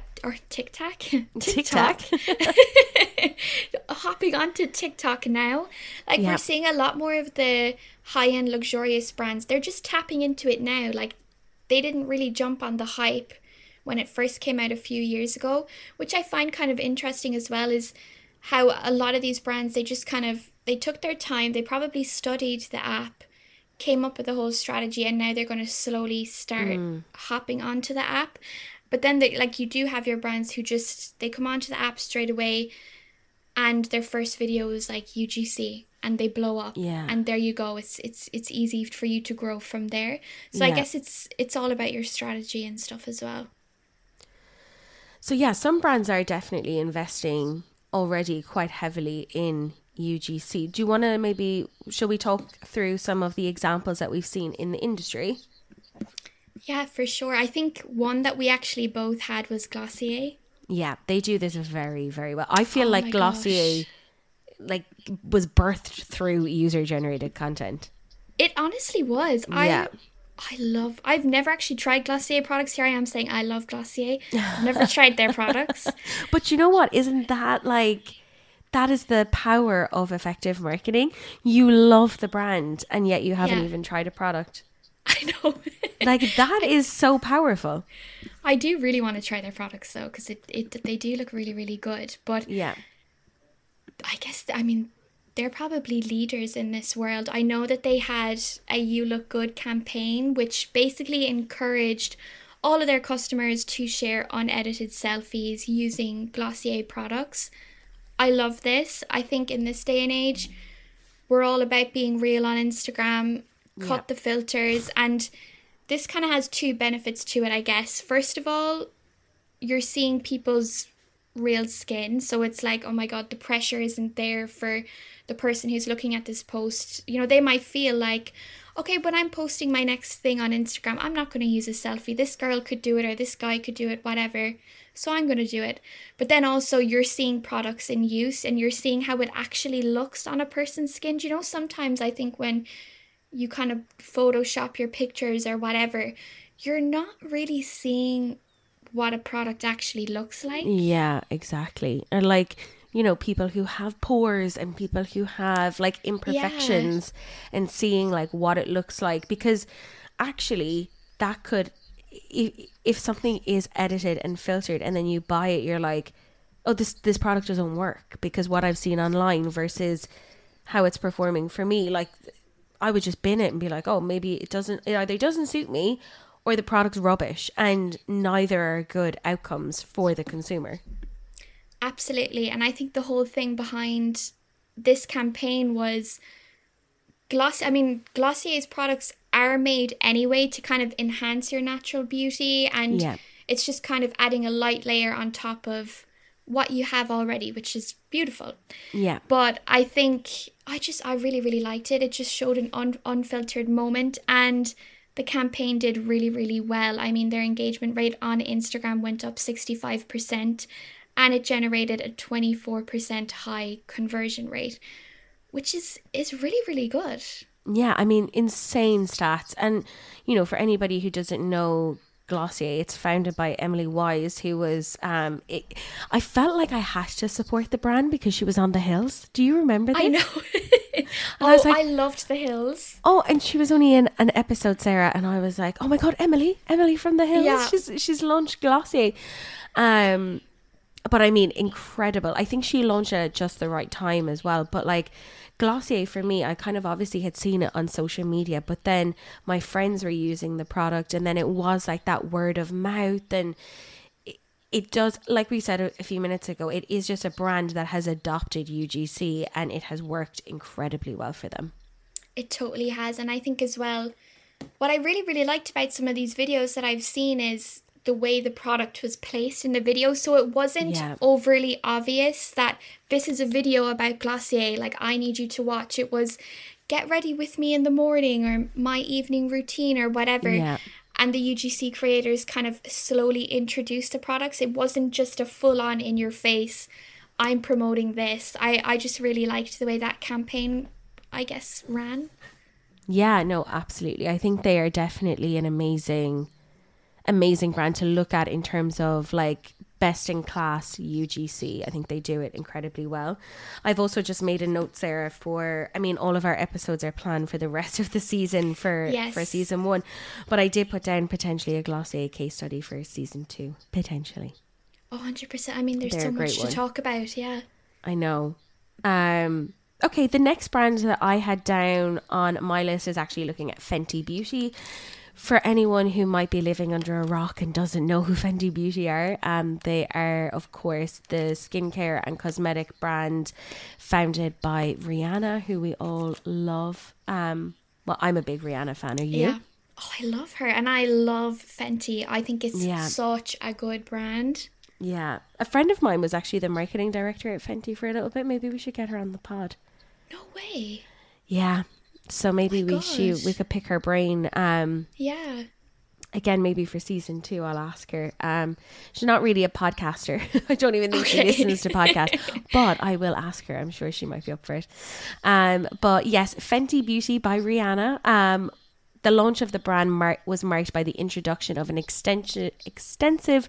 Hopping onto TikTok now. Like, yeah, we're seeing a lot more of the high-end luxurious brands. They're just tapping into it now. Like, they didn't really jump on the hype when it first came out a few years ago, which I find kind of interesting as well, is how a lot of these brands, they just kind of, they took their time. They probably studied the app, came up with a whole strategy, and now they're going to slowly start hopping onto the app. But then, they, like, you do have your brands who just, they come onto the app straight away and their first video is like UGC and they blow up. Yeah. And there you go. It's easy for you to grow from there. So yeah, I guess it's all about your strategy and stuff as well. So yeah, some brands are definitely investing already quite heavily in UGC. Do you want to shall we talk through some of the examples that we've seen in the industry? Yeah, for sure. I think one that we actually both had was Glossier. Yeah, they do this very, very well. I feel like Glossier was birthed through user-generated content. It honestly was. Yeah. I've never actually tried Glossier products. Here I am saying I love Glossier. I've never tried their products. But you know what? Isn't that that is the power of effective marketing? You love the brand and yet you haven't even tried a product. I know. That is so powerful. I do really want to try their products though, because they do look really, really good. But yeah, I guess, I mean, they're probably leaders in this world. I know that they had a You Look Good campaign, which basically encouraged all of their customers to share unedited selfies using Glossier products. I love this. I think in this day and age, we're all about being real on Instagram, cut the filters, and this kind of has two benefits to it, I guess. First of all, you're seeing people's real skin, so it's like, oh my god, the pressure isn't there for the person who's looking at this post. You know, they might feel like, okay, when I'm posting my next thing on Instagram, I'm not going to use a selfie. This girl could do it, or this guy could do it, whatever, so I'm going to do it. But then also you're seeing products in use and you're seeing how it actually looks on a person's skin. Do you know, sometimes I think when you kind of Photoshop your pictures or whatever, you're not really seeing what a product actually looks like. Yeah, exactly. And you know, people who have pores and people who have imperfections and seeing what it looks like, because actually that could, if something is edited and filtered and then you buy it, you're like, oh, this product doesn't work because what I've seen online versus how it's performing for me, I would just bin it and be like, oh, maybe it either doesn't suit me or the product's rubbish, and neither are good outcomes for the consumer. Absolutely. And I think the whole thing behind this campaign was Glossier's products are made anyway to kind of enhance your natural beauty, and it's just kind of adding a light layer on top of what you have already, which is beautiful. Yeah. But I think I really, really liked it. It just showed an unfiltered moment, and the campaign did really, really well. I mean, their engagement rate on Instagram went up 65% and it generated a 24% high conversion rate, which is really, really good. Yeah, I mean, insane stats. And, you know, for anybody who doesn't know Glossier, it's founded by Emily Wise, who was I felt like I had to support the brand because she was on The Hills. Do you remember this? I know. I loved The Hills. Oh, and she was only in an episode, Sarah, and I was like, oh my god, Emily from The Hills. Yeah. She's launched Glossier. But I mean, incredible. I think she launched it at just the right time as well. But Glossier for me, I kind of obviously had seen it on social media, but then my friends were using the product, and then it was that word of mouth. And it does, like we said a few minutes ago, it is just a brand that has adopted UGC and it has worked incredibly well for them. It totally has. And I think as well, what I really, really liked about some of these videos that I've seen is the way the product was placed in the video, so it wasn't overly obvious that this is a video about Glossier, I need you to watch. It was get ready with me in the morning or my evening routine or whatever. Yeah. And the UGC creators kind of slowly introduced the products. It wasn't just a full-on in your face, I'm promoting this. I just really liked the way that campaign, I guess, ran. Yeah, no, absolutely. I think they are definitely an amazing brand to look at in terms of like best in class UGC. I think they do it incredibly well. I've also just made a note, Sarah, for, I mean, all of our episodes are planned for the rest of the season for season one, but I did put down potentially a Glossier case study for season two, potentially. 100%. I mean, they're so much to talk about. Yeah, I know. Okay, the next brand that I had down on my list is actually looking at Fenty Beauty. For anyone who might be living under a rock and doesn't know who Fenty Beauty are, they are, of course, the skincare and cosmetic brand founded by Rihanna, who we all love. Well, I'm a big Rihanna fan. Are you? Yeah. Oh, I love her. And I love Fenty. I think it's such a good brand. Yeah. A friend of mine was actually the marketing director at Fenty for a little bit. Maybe we should get her on the pod. No way. Yeah. So maybe we could pick her brain. Yeah. Again, maybe for season two, I'll ask her. She's not really a podcaster. I don't even think she listens to podcasts, but I will ask her. I'm sure she might be up for it. But yes, Fenty Beauty by Rihanna. The launch of the brand was marked by the introduction of an extensive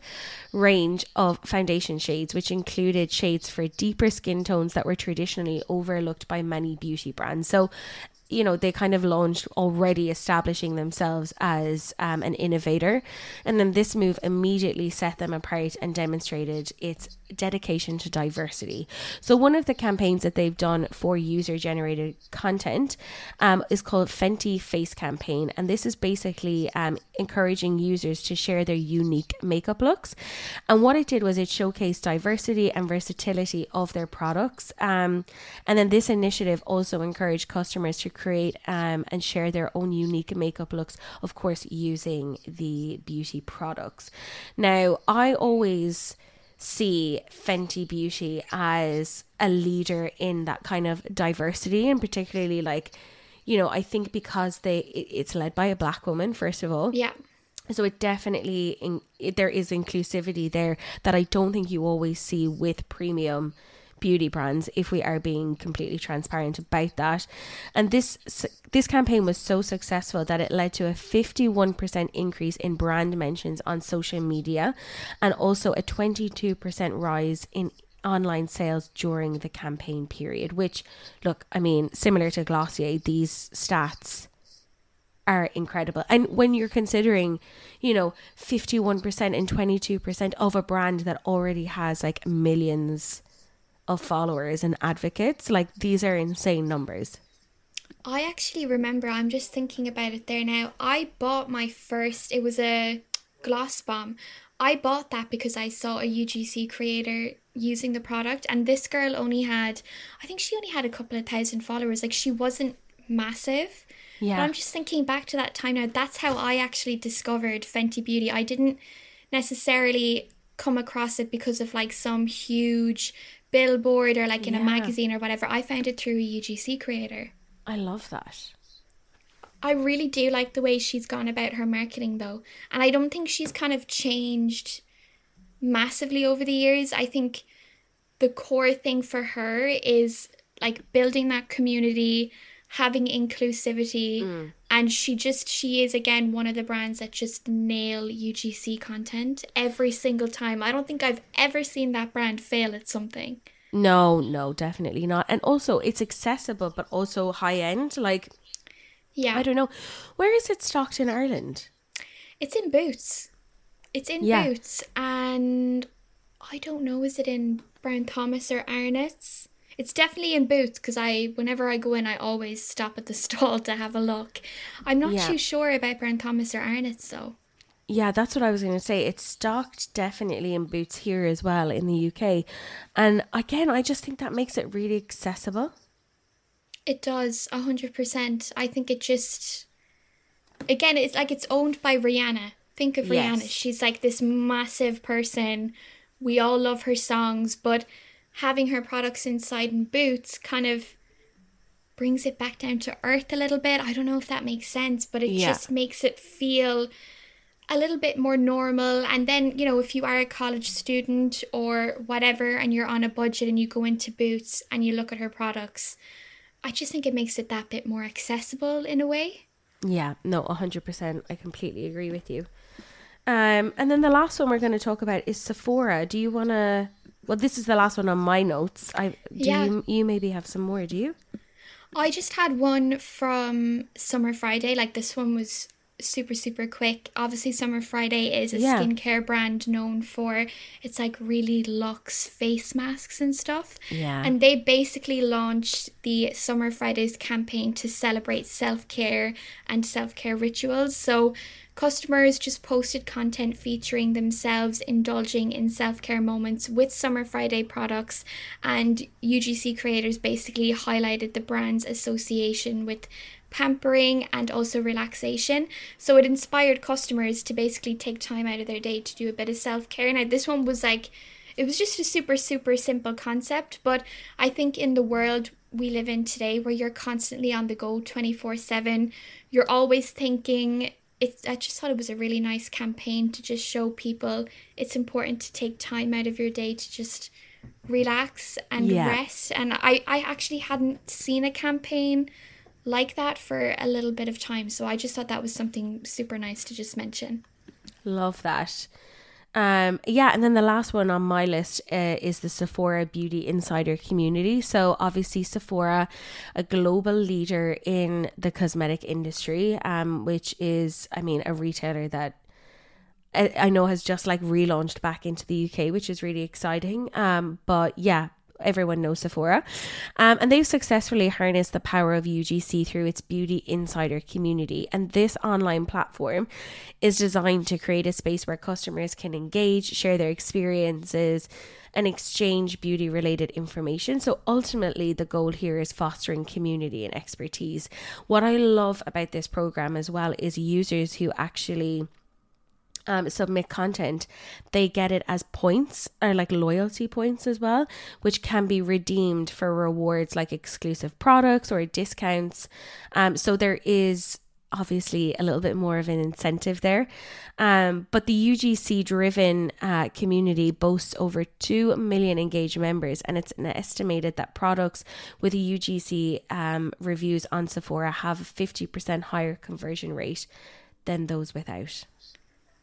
range of foundation shades, which included shades for deeper skin tones that were traditionally overlooked by many beauty brands. So, you know, they kind of launched already establishing themselves as an innovator. And then this move immediately set them apart and demonstrated its dedication to diversity. So one of the campaigns that they've done for user-generated content is called Fenty Face Campaign. And this is basically encouraging users to share their unique makeup looks. And what it did was it showcased diversity and versatility of their products. And then this initiative also encouraged customers to create and share their own unique makeup looks, of course, using the beauty products. Now, I always see Fenty Beauty as a leader in that kind of diversity, and particularly, like, you know, I think because it's led by a black woman, first of all. Yeah. So it definitely, there is inclusivity there that I don't think you always see with premium beauty brands, if we are being completely transparent about that. And this campaign was so successful that it led to a 51% increase in brand mentions on social media, and also a 22% rise in online sales during the campaign period, which, look, I mean, similar to Glossier, these stats are incredible. And when you're considering, you know, 51% and 22% of a brand that already has like millions of followers and advocates, like, these are insane numbers. I actually remember, I'm just thinking about it there now, I bought my first, it was a gloss bomb. I bought that because I saw a UGC creator using the product, and this girl only had a couple of thousand followers. Like, she wasn't massive. Yeah. But I'm just thinking back to that time now, that's how I actually discovered Fenty Beauty. I didn't necessarily come across it because of like some huge billboard or like in a magazine or whatever. I found it through a UGC creator. I love that. I really do like the way she's gone about her marketing though. And I don't think she's kind of changed massively over the years. I think the core thing for her is like building that community, having inclusivity. Mm. And she is, again, one of the brands that just nail UGC content every single time. I don't think I've ever seen that brand fail at something. No, definitely not. And also, it's accessible, but also high end. Like, yeah, I don't know. Where is it stocked in Ireland? It's in Boots. Boots. And I don't know, is it in Brown Thomas or Arnott's? It's definitely in Boots, because whenever I go in, I always stop at the stall to have a look. I'm not too sure about Brown Thomas or Arnott's, though. Yeah, that's what I was going to say. It's stocked definitely in Boots here as well in the UK. And again, I just think that makes it really accessible. It does, 100%. I think it just, again, it's like it's owned by Rihanna. Think of Rihanna. She's like this massive person. We all love her songs, but having her products inside in Boots kind of brings it back down to earth a little bit. I don't know if that makes sense, but it just makes it feel a little bit more normal. And then, you know, if you are a college student or whatever and you're on a budget and you go into Boots and you look at her products, I just think it makes it that bit more accessible in a way. Yeah, no, 100%. I completely agree with you. And then the last one we're going to talk about is Sephora. Do you want to... Well, this is the last one on my notes. You maybe have some more, do you? I just had one from Summer Friday. Like, this one was super, super quick. Obviously, Summer Friday is a skincare brand known for, it's like really luxe face masks and stuff. Yeah. And they basically launched the Summer Fridays campaign to celebrate self-care and self-care rituals. So customers just posted content featuring themselves indulging in self-care moments with Summer Friday products, and UGC creators basically highlighted the brand's association with pampering and also relaxation. So it inspired customers to basically take time out of their day to do a bit of self-care. Now, this one was like, it was just a super, super simple concept, but I think in the world we live in today where you're constantly on the go 24/7, you're always thinking, I just thought it was a really nice campaign to just show people it's important to take time out of your day to just relax and rest. And I actually hadn't seen a campaign like that for a little bit of time, so I just thought that was something super nice to just mention. Love that. And then the last one on my list is the Sephora Beauty Insider community. So obviously Sephora, a global leader in the cosmetic industry, which is, I mean, a retailer that I know has just like relaunched back into the UK, which is really exciting. Everyone knows Sephora, and they've successfully harnessed the power of UGC through its Beauty Insider community. And this online platform is designed to create a space where customers can engage, share their experiences, and exchange beauty related information. So ultimately the goal here is fostering community and expertise. What I love about this program as well is users who actually submit content, they get it as points or like loyalty points as well, which can be redeemed for rewards like exclusive products or discounts. So there is obviously a little bit more of an incentive there. But the UGC driven community boasts over 2 million engaged members, and it's estimated that products with UGC reviews on Sephora have a 50% higher conversion rate than those without.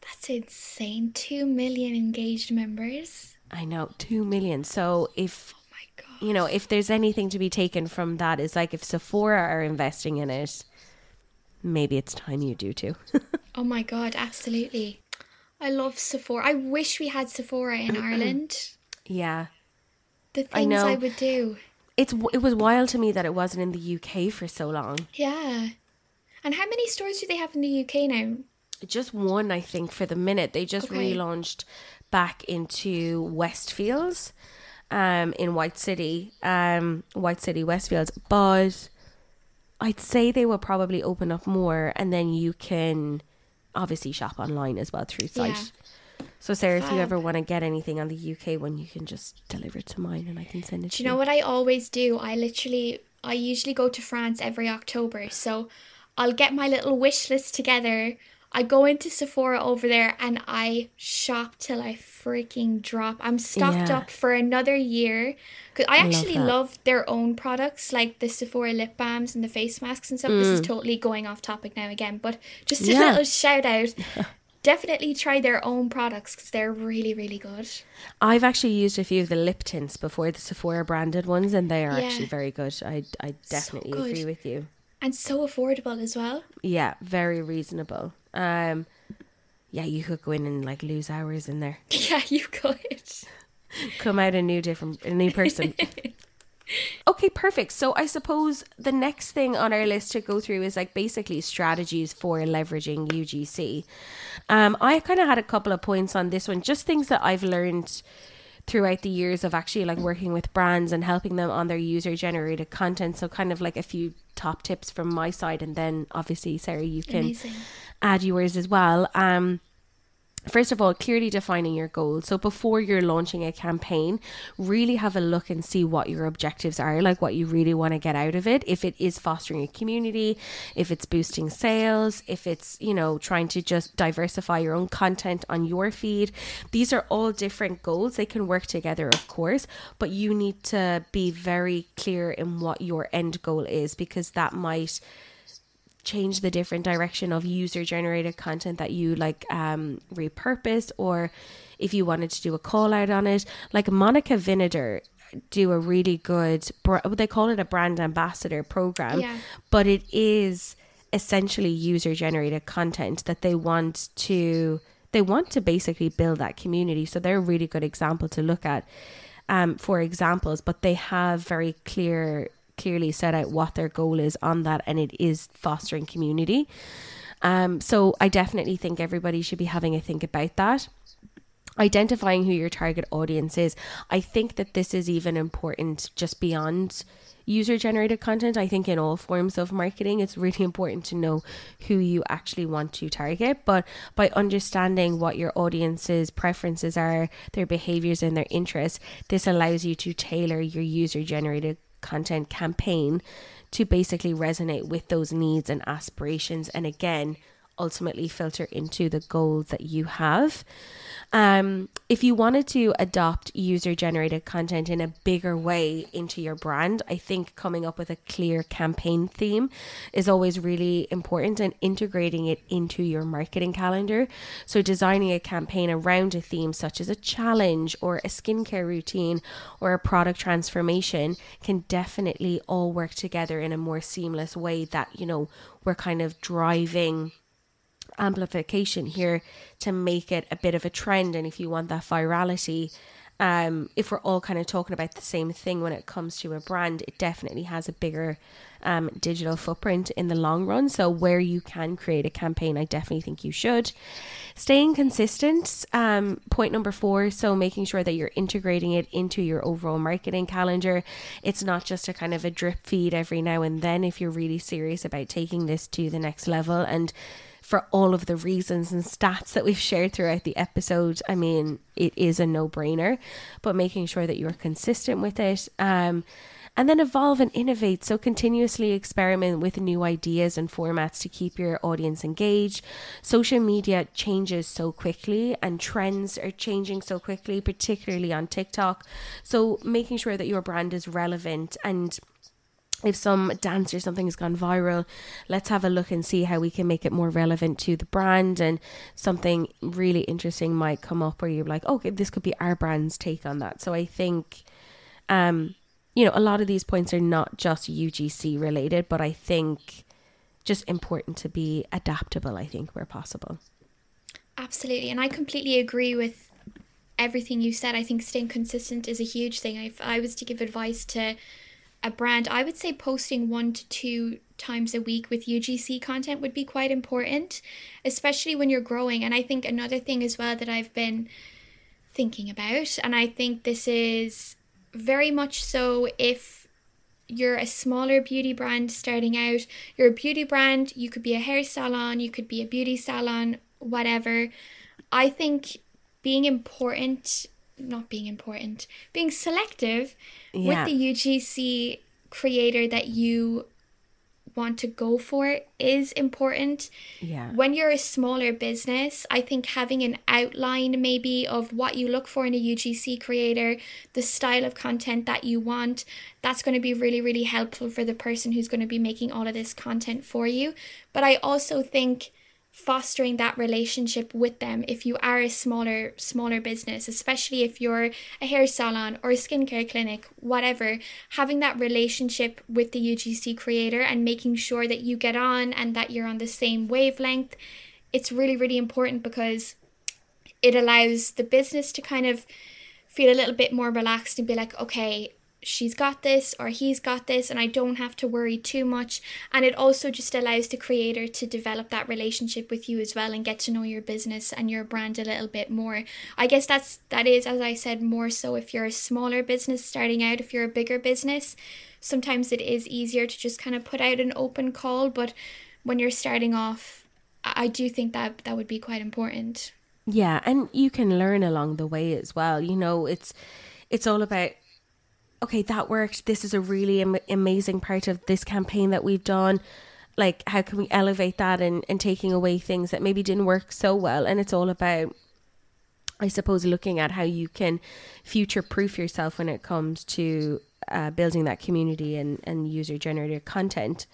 That's insane. 2 million engaged members. I know, 2 million. So if, oh my God, you know, if there's anything to be taken from that, it's like if Sephora are investing in it, maybe it's time you do too. Oh my God, absolutely. I love Sephora. I wish we had Sephora in Ireland. Yeah. The things I would do. It was wild to me that it wasn't in the UK for so long. Yeah. And how many stores do they have in the UK now? Just one, I think, for the minute. They just relaunched back into Westfields, in White City, Westfields. But I'd say they will probably open up more, and then you can obviously shop online as well through site. Yeah. So Sarah, if you ever want to get anything on the UK one, you can just deliver it to mine and I can send it to you. Do you know what I always do? I usually go to France every October. So I'll get my little wish list together. I go into Sephora over there and I shop till I freaking drop. I'm stocked up for another year. Cause I actually love their own products, like the Sephora lip balms and the face masks and stuff. This is totally going off topic now again, but just a little shout out. Definitely try their own products because they're really, really good. I've actually used a few of the lip tints before, the Sephora branded ones, and they are actually very good. I definitely agree with you. And so affordable as well. Yeah, very reasonable. You could go in and like lose hours in there. Yeah, you could. Come out a new person. Okay, perfect. So I suppose the next thing on our list to go through is like basically strategies for leveraging UGC. I kind of had a couple of points on this one, just things that I've learned throughout the years of actually like working with brands and helping them on their user generated content. So kind of like a few top tips from my side, and then obviously Sarah, you can add yours as well. First of all, clearly defining your goals. So before you're launching a campaign, really have a look and see what your objectives are, like what you really want to get out of it. If it is fostering a community, if it's boosting sales, if it's, you know, trying to just diversify your own content on your feed. These are all different goals. They can work together, of course, but you need to be very clear in what your end goal is, because that might change the different direction of user generated content that you like repurpose, or if you wanted to do a call out on it. Like Monica Vinader do a really good, they call it a brand ambassador program, but it is essentially user generated content that they want to basically build that community. So they're a really good example to look at for examples, but they have very clearly set out what their goal is on that, and it is fostering community. So I definitely think everybody should be having a think about that. Identifying who your target audience is. I think that this is even important just beyond user generated content. I think in all forms of marketing, it's really important to know who you actually want to target. But by understanding what your audience's preferences are, their behaviors and their interests, this allows you to tailor your user generated content campaign to basically resonate with those needs and aspirations, and again ultimately filter into the goals that you have. If you wanted to adopt user generated content in a bigger way into your brand, I think coming up with a clear campaign theme is always really important, and integrating it into your marketing calendar. So designing a campaign around a theme such as a challenge or a skincare routine or a product transformation can definitely all work together in a more seamless way that, you know, we're kind of driving amplification here to make it a bit of a trend. And if you want that virality, if we're all kind of talking about the same thing when it comes to a brand, it definitely has a bigger digital footprint in the long run. So where you can create a campaign, I definitely think you should. Staying consistent, point number 4. So making sure that you're integrating it into your overall marketing calendar. It's not just a kind of a drip feed every now and then if you're really serious about taking this to the next level. And for all of the reasons and stats that we've shared throughout the episode, I mean, it is a no-brainer, but making sure that you're consistent with it. And then evolve and innovate. So continuously experiment with new ideas and formats to keep your audience engaged. Social media changes so quickly and trends are changing so quickly, particularly on TikTok. So making sure that your brand is relevant, and if some dance or something has gone viral, let's have a look and see how we can make it more relevant to the brand. And something really interesting might come up where you're like, okay, this could be our brand's take on that. So I think, you know, a lot of these points are not just UGC related, but I think just important to be adaptable, I think, where possible. Absolutely. And I completely agree with everything you said. I think staying consistent is a huge thing. If I was to give advice to a brand, I would say posting 1 to 2 times a week with UGC content would be quite important, especially when you're growing. And I think another thing as well that I've been thinking about, and I think this is very much so if you're a smaller beauty brand starting out, you're a beauty brand, you could be a hair salon, you could be a beauty salon, whatever. I think being selective with the UGC creator that you want to go for is important. Yeah. When you're a smaller business, I think having an outline maybe of what you look for in a UGC creator, the style of content that you want, that's going to be really, really helpful for the person who's going to be making all of this content for you. But I also think fostering that relationship with them, if you are a smaller business, especially if you're a hair salon or a skincare clinic, whatever, having that relationship with the UGC creator and making sure that you get on and that you're on the same wavelength, it's really, really important, because it allows the business to kind of feel a little bit more relaxed and be like, okay, she's got this or he's got this, and I don't have to worry too much. And it also just allows the creator to develop that relationship with you as well and get to know your business and your brand a little bit more. I guess that is, as I said, more so if you're a smaller business starting out. If you're a bigger business, sometimes it is easier to just kind of put out an open call, but when you're starting off, I do think that would be quite important. Yeah, and you can learn along the way as well. You know, it's all about, okay, that worked. This is a really amazing part of this campaign that we've done. Like, how can we elevate that and taking away things that maybe didn't work so well? And it's all about, I suppose, looking at how you can future-proof yourself when it comes to building that community and user-generated content.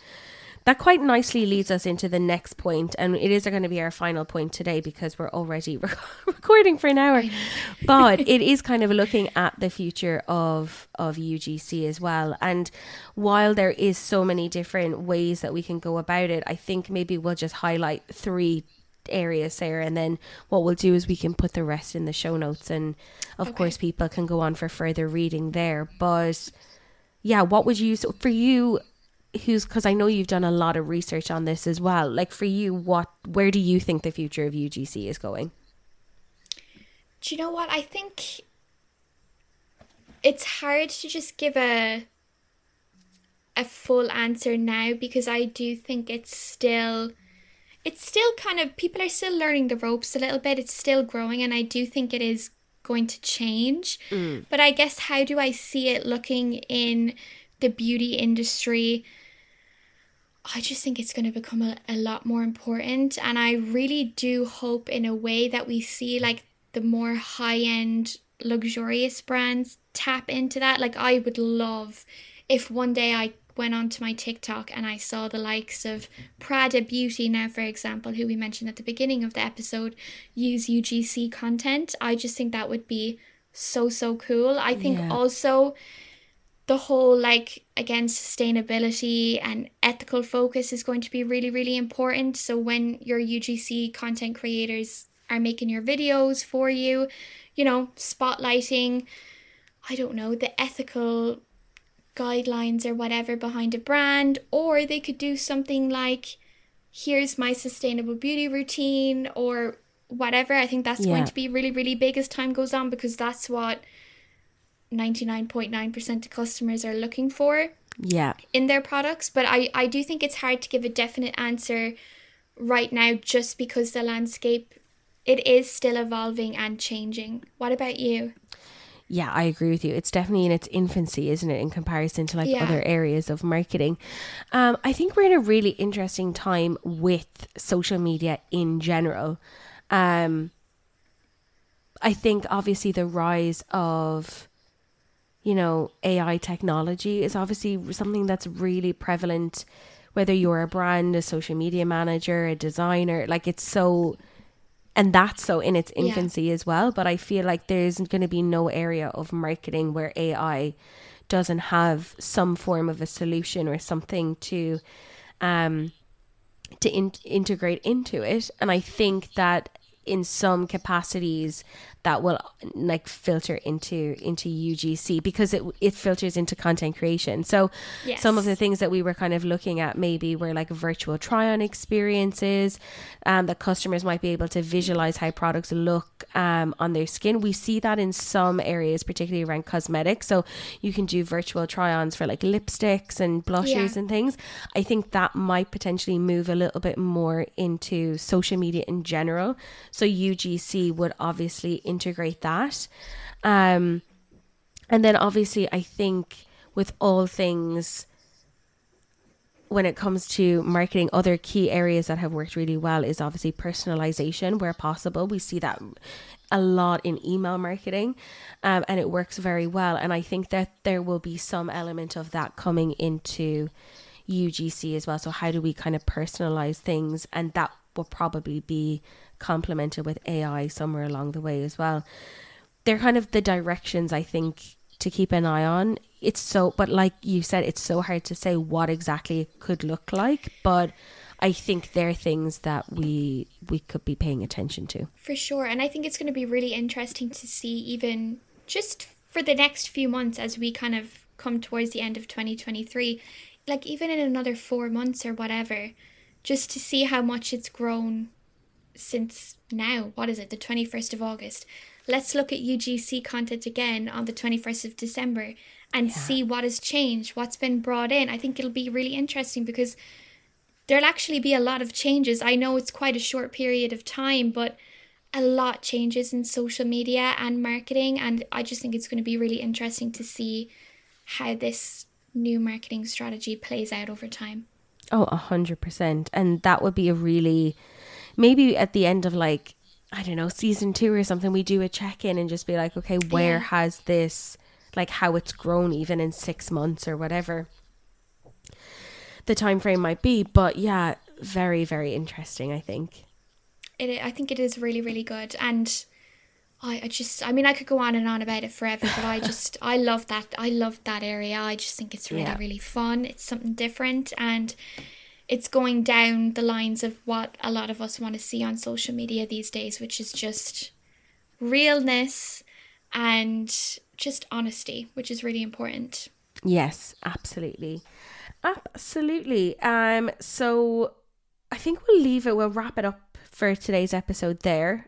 That quite nicely leads us into the next point, and it is going to be our final point today because we're already recording for an hour. But it is kind of looking at the future of UGC as well. And while there is so many different ways that we can go about it, I think maybe we'll just highlight three areas, Sarah, and then what we'll do is we can put the rest in the show notes, and of course people can go on for further reading there. But yeah, what would you, so for you, because I know you've done a lot of research on this as well. Like, for you, where do you think the future of UGC is going? Do you know what? I think it's hard to just give a full answer now, because I do think it's still kind of, people are still learning the ropes a little bit. It's still growing, and I do think it is going to change. Mm. But I guess, how do I see it looking in the beauty industry? I just think it's going to become a lot more important, and I really do hope, in a way, that we see like the more high-end luxurious brands tap into that. Like, I would love if one day I went onto my TikTok and I saw the likes of Prada Beauty now, for example, who we mentioned at the beginning of the episode, use UGC content. I just think that would be so cool. I think also the whole, like, again, sustainability and ethical focus is going to be really, really important. So when your UGC content creators are making your videos for you, you know, spotlighting, I don't know, the ethical guidelines or whatever behind a brand. Or they could do something like, here's my sustainable beauty routine or whatever. I think that's going to be really, really big as time goes on, because that's what 99.9% of customers are looking for in their products. But I do think it's hard to give a definite answer right now, just because the landscape, it is still evolving and changing. What about you? Yeah, I agree with you. It's definitely in its infancy, isn't it, in comparison to like other areas of marketing. I think we're in a really interesting time with social media in general. I think obviously the rise of, you know, AI technology is obviously something that's really prevalent, whether you're a brand, a social media manager, a designer, like it's so, and that's so in its infancy as well. But I feel like there's going to be no area of marketing where AI doesn't have some form of a solution or something to integrate into it. And I think that in some capacities that will like filter into UGC, because it filters into content creation. So some of the things that we were kind of looking at maybe were like virtual try-on experiences, that customers might be able to visualize how products look on their skin. We see that in some areas, particularly around cosmetics. So you can do virtual try-ons for like lipsticks and blushes and things. I think that might potentially move a little bit more into social media in general. So UGC would obviously integrate that. And then obviously I think with all things, when it comes to marketing, other key areas that have worked really well is obviously personalization where possible. We see that a lot in email marketing, and it works very well. And I think that there will be some element of that coming into UGC as well. So how do we kind of personalize things? And that will probably be complemented with AI somewhere along the way as well. They're kind of the directions I think to keep an eye on. It's so, but like you said, it's so hard to say what exactly it could look like, but I think they're things that we could be paying attention to. For sure. And I think it's going to be really interesting to see, even just for the next few months as we kind of come towards the end of 2023, like even in another 4 months or whatever, just to see how much it's grown since now. What is it, the 21st of August? Let's look at UGC content again on the 21st of December and see what has changed, what's been brought in. I think it'll be really interesting because there'll actually be a lot of changes. I know it's quite a short period of time, but a lot changes in social media and marketing, and I just think it's going to be really interesting to see how this new marketing strategy plays out over time. Oh, 100%. And that would be a really, maybe at the end of like, I don't know, season 2 or something, we do a check-in and just be like, okay, where has this, like how it's grown even in 6 months or whatever the time frame might be. But yeah, very, very interesting, I think. I think it is really, really good. And I mean, I could go on and on about it forever, but I love that. I love that area. I just think it's really, really fun. It's something different. And it's going down the lines of what a lot of us want to see on social media these days, which is just realness and just honesty, which is really important. Yes, absolutely. Absolutely. So I think we'll wrap it up for today's episode there.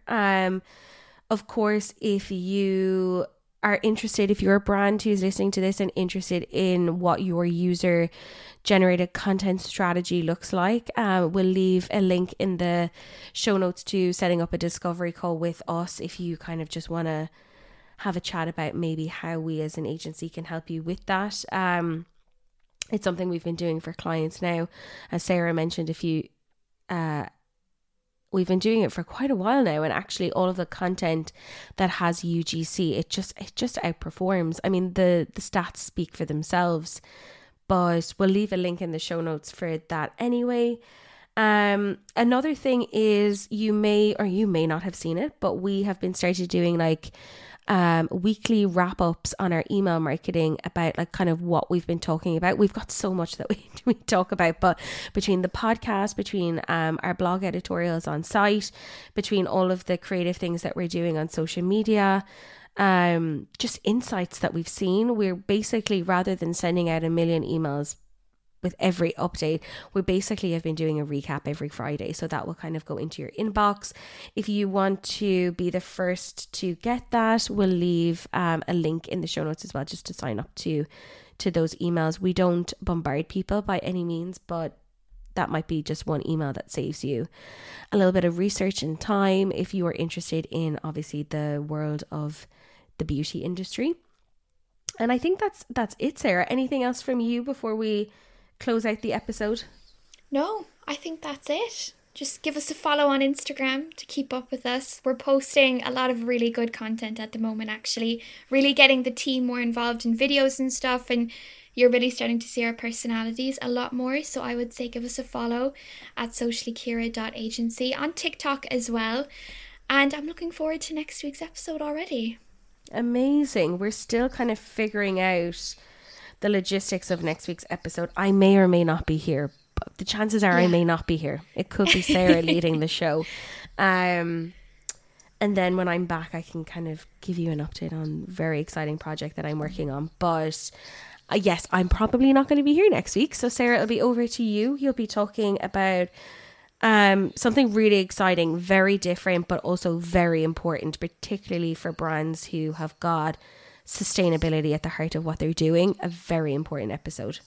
Of course, if you are interested, if you're a brand who's listening to this and interested in what your user generated content strategy looks like, we'll leave a link in the show notes to setting up a discovery call with us if you kind of just want to have a chat about maybe how we as an agency can help you with that. It's something we've been doing for clients now. As Sarah mentioned, we've been doing it for quite a while now, and actually all of the content that has UGC, it just outperforms. I mean, the stats speak for themselves, but we'll leave a link in the show notes for that anyway. Another thing is, you may or you may not have seen it, but we have been started doing like weekly wrap-ups on our email marketing about like kind of what we've been talking about. We've got so much that we talk about, but between the podcast, between our blog editorials on site, between all of the creative things that we're doing on social media, just insights that we've seen, we're basically, rather than sending out a million emails with every update, we basically have been doing a recap every Friday. So that will kind of go into your inbox. If you want to be the first to get that, we'll leave a link in the show notes as well, just to sign up to those emails. We don't bombard people by any means, but that might be just one email that saves you a little bit of research and time if you are interested in obviously the world of the beauty industry. And I think that's it, Sarah. Anything else from you before we close out the episode? No, I think that's it. Just give us a follow on Instagram to keep up with us. We're posting a lot of really good content at the moment, actually. Really getting the team more involved in videos and stuff, and you're really starting to see our personalities a lot more. So I would say give us a follow at sociallykiara.agency on TikTok as well. And I'm looking forward to next week's episode already. Amazing. We're still kind of figuring out the logistics of next week's episode. I may or may not be here, but the chances are I may not be here. It could be Sarah leading the show. And then when I'm back, I can kind of give you an update on a very exciting project that I'm working on. But yes, I'm probably not going to be here next week. So Sarah, it'll be over to you. You'll be talking about something really exciting, very different, but also very important, particularly for brands who have got sustainability at the heart of what they're doing. A very important episode.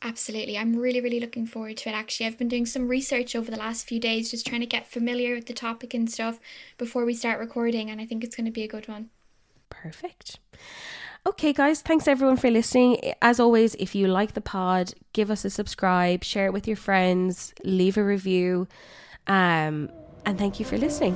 Absolutely. I'm really, really looking forward to it, actually. I've been doing some research over the last few days, just trying to get familiar with the topic and stuff before we start recording, and I think it's going to be a good one. Perfect. Okay, guys, thanks everyone for listening. As always, if you like the pod, give us a subscribe, share it with your friends, leave a review, and thank you for listening.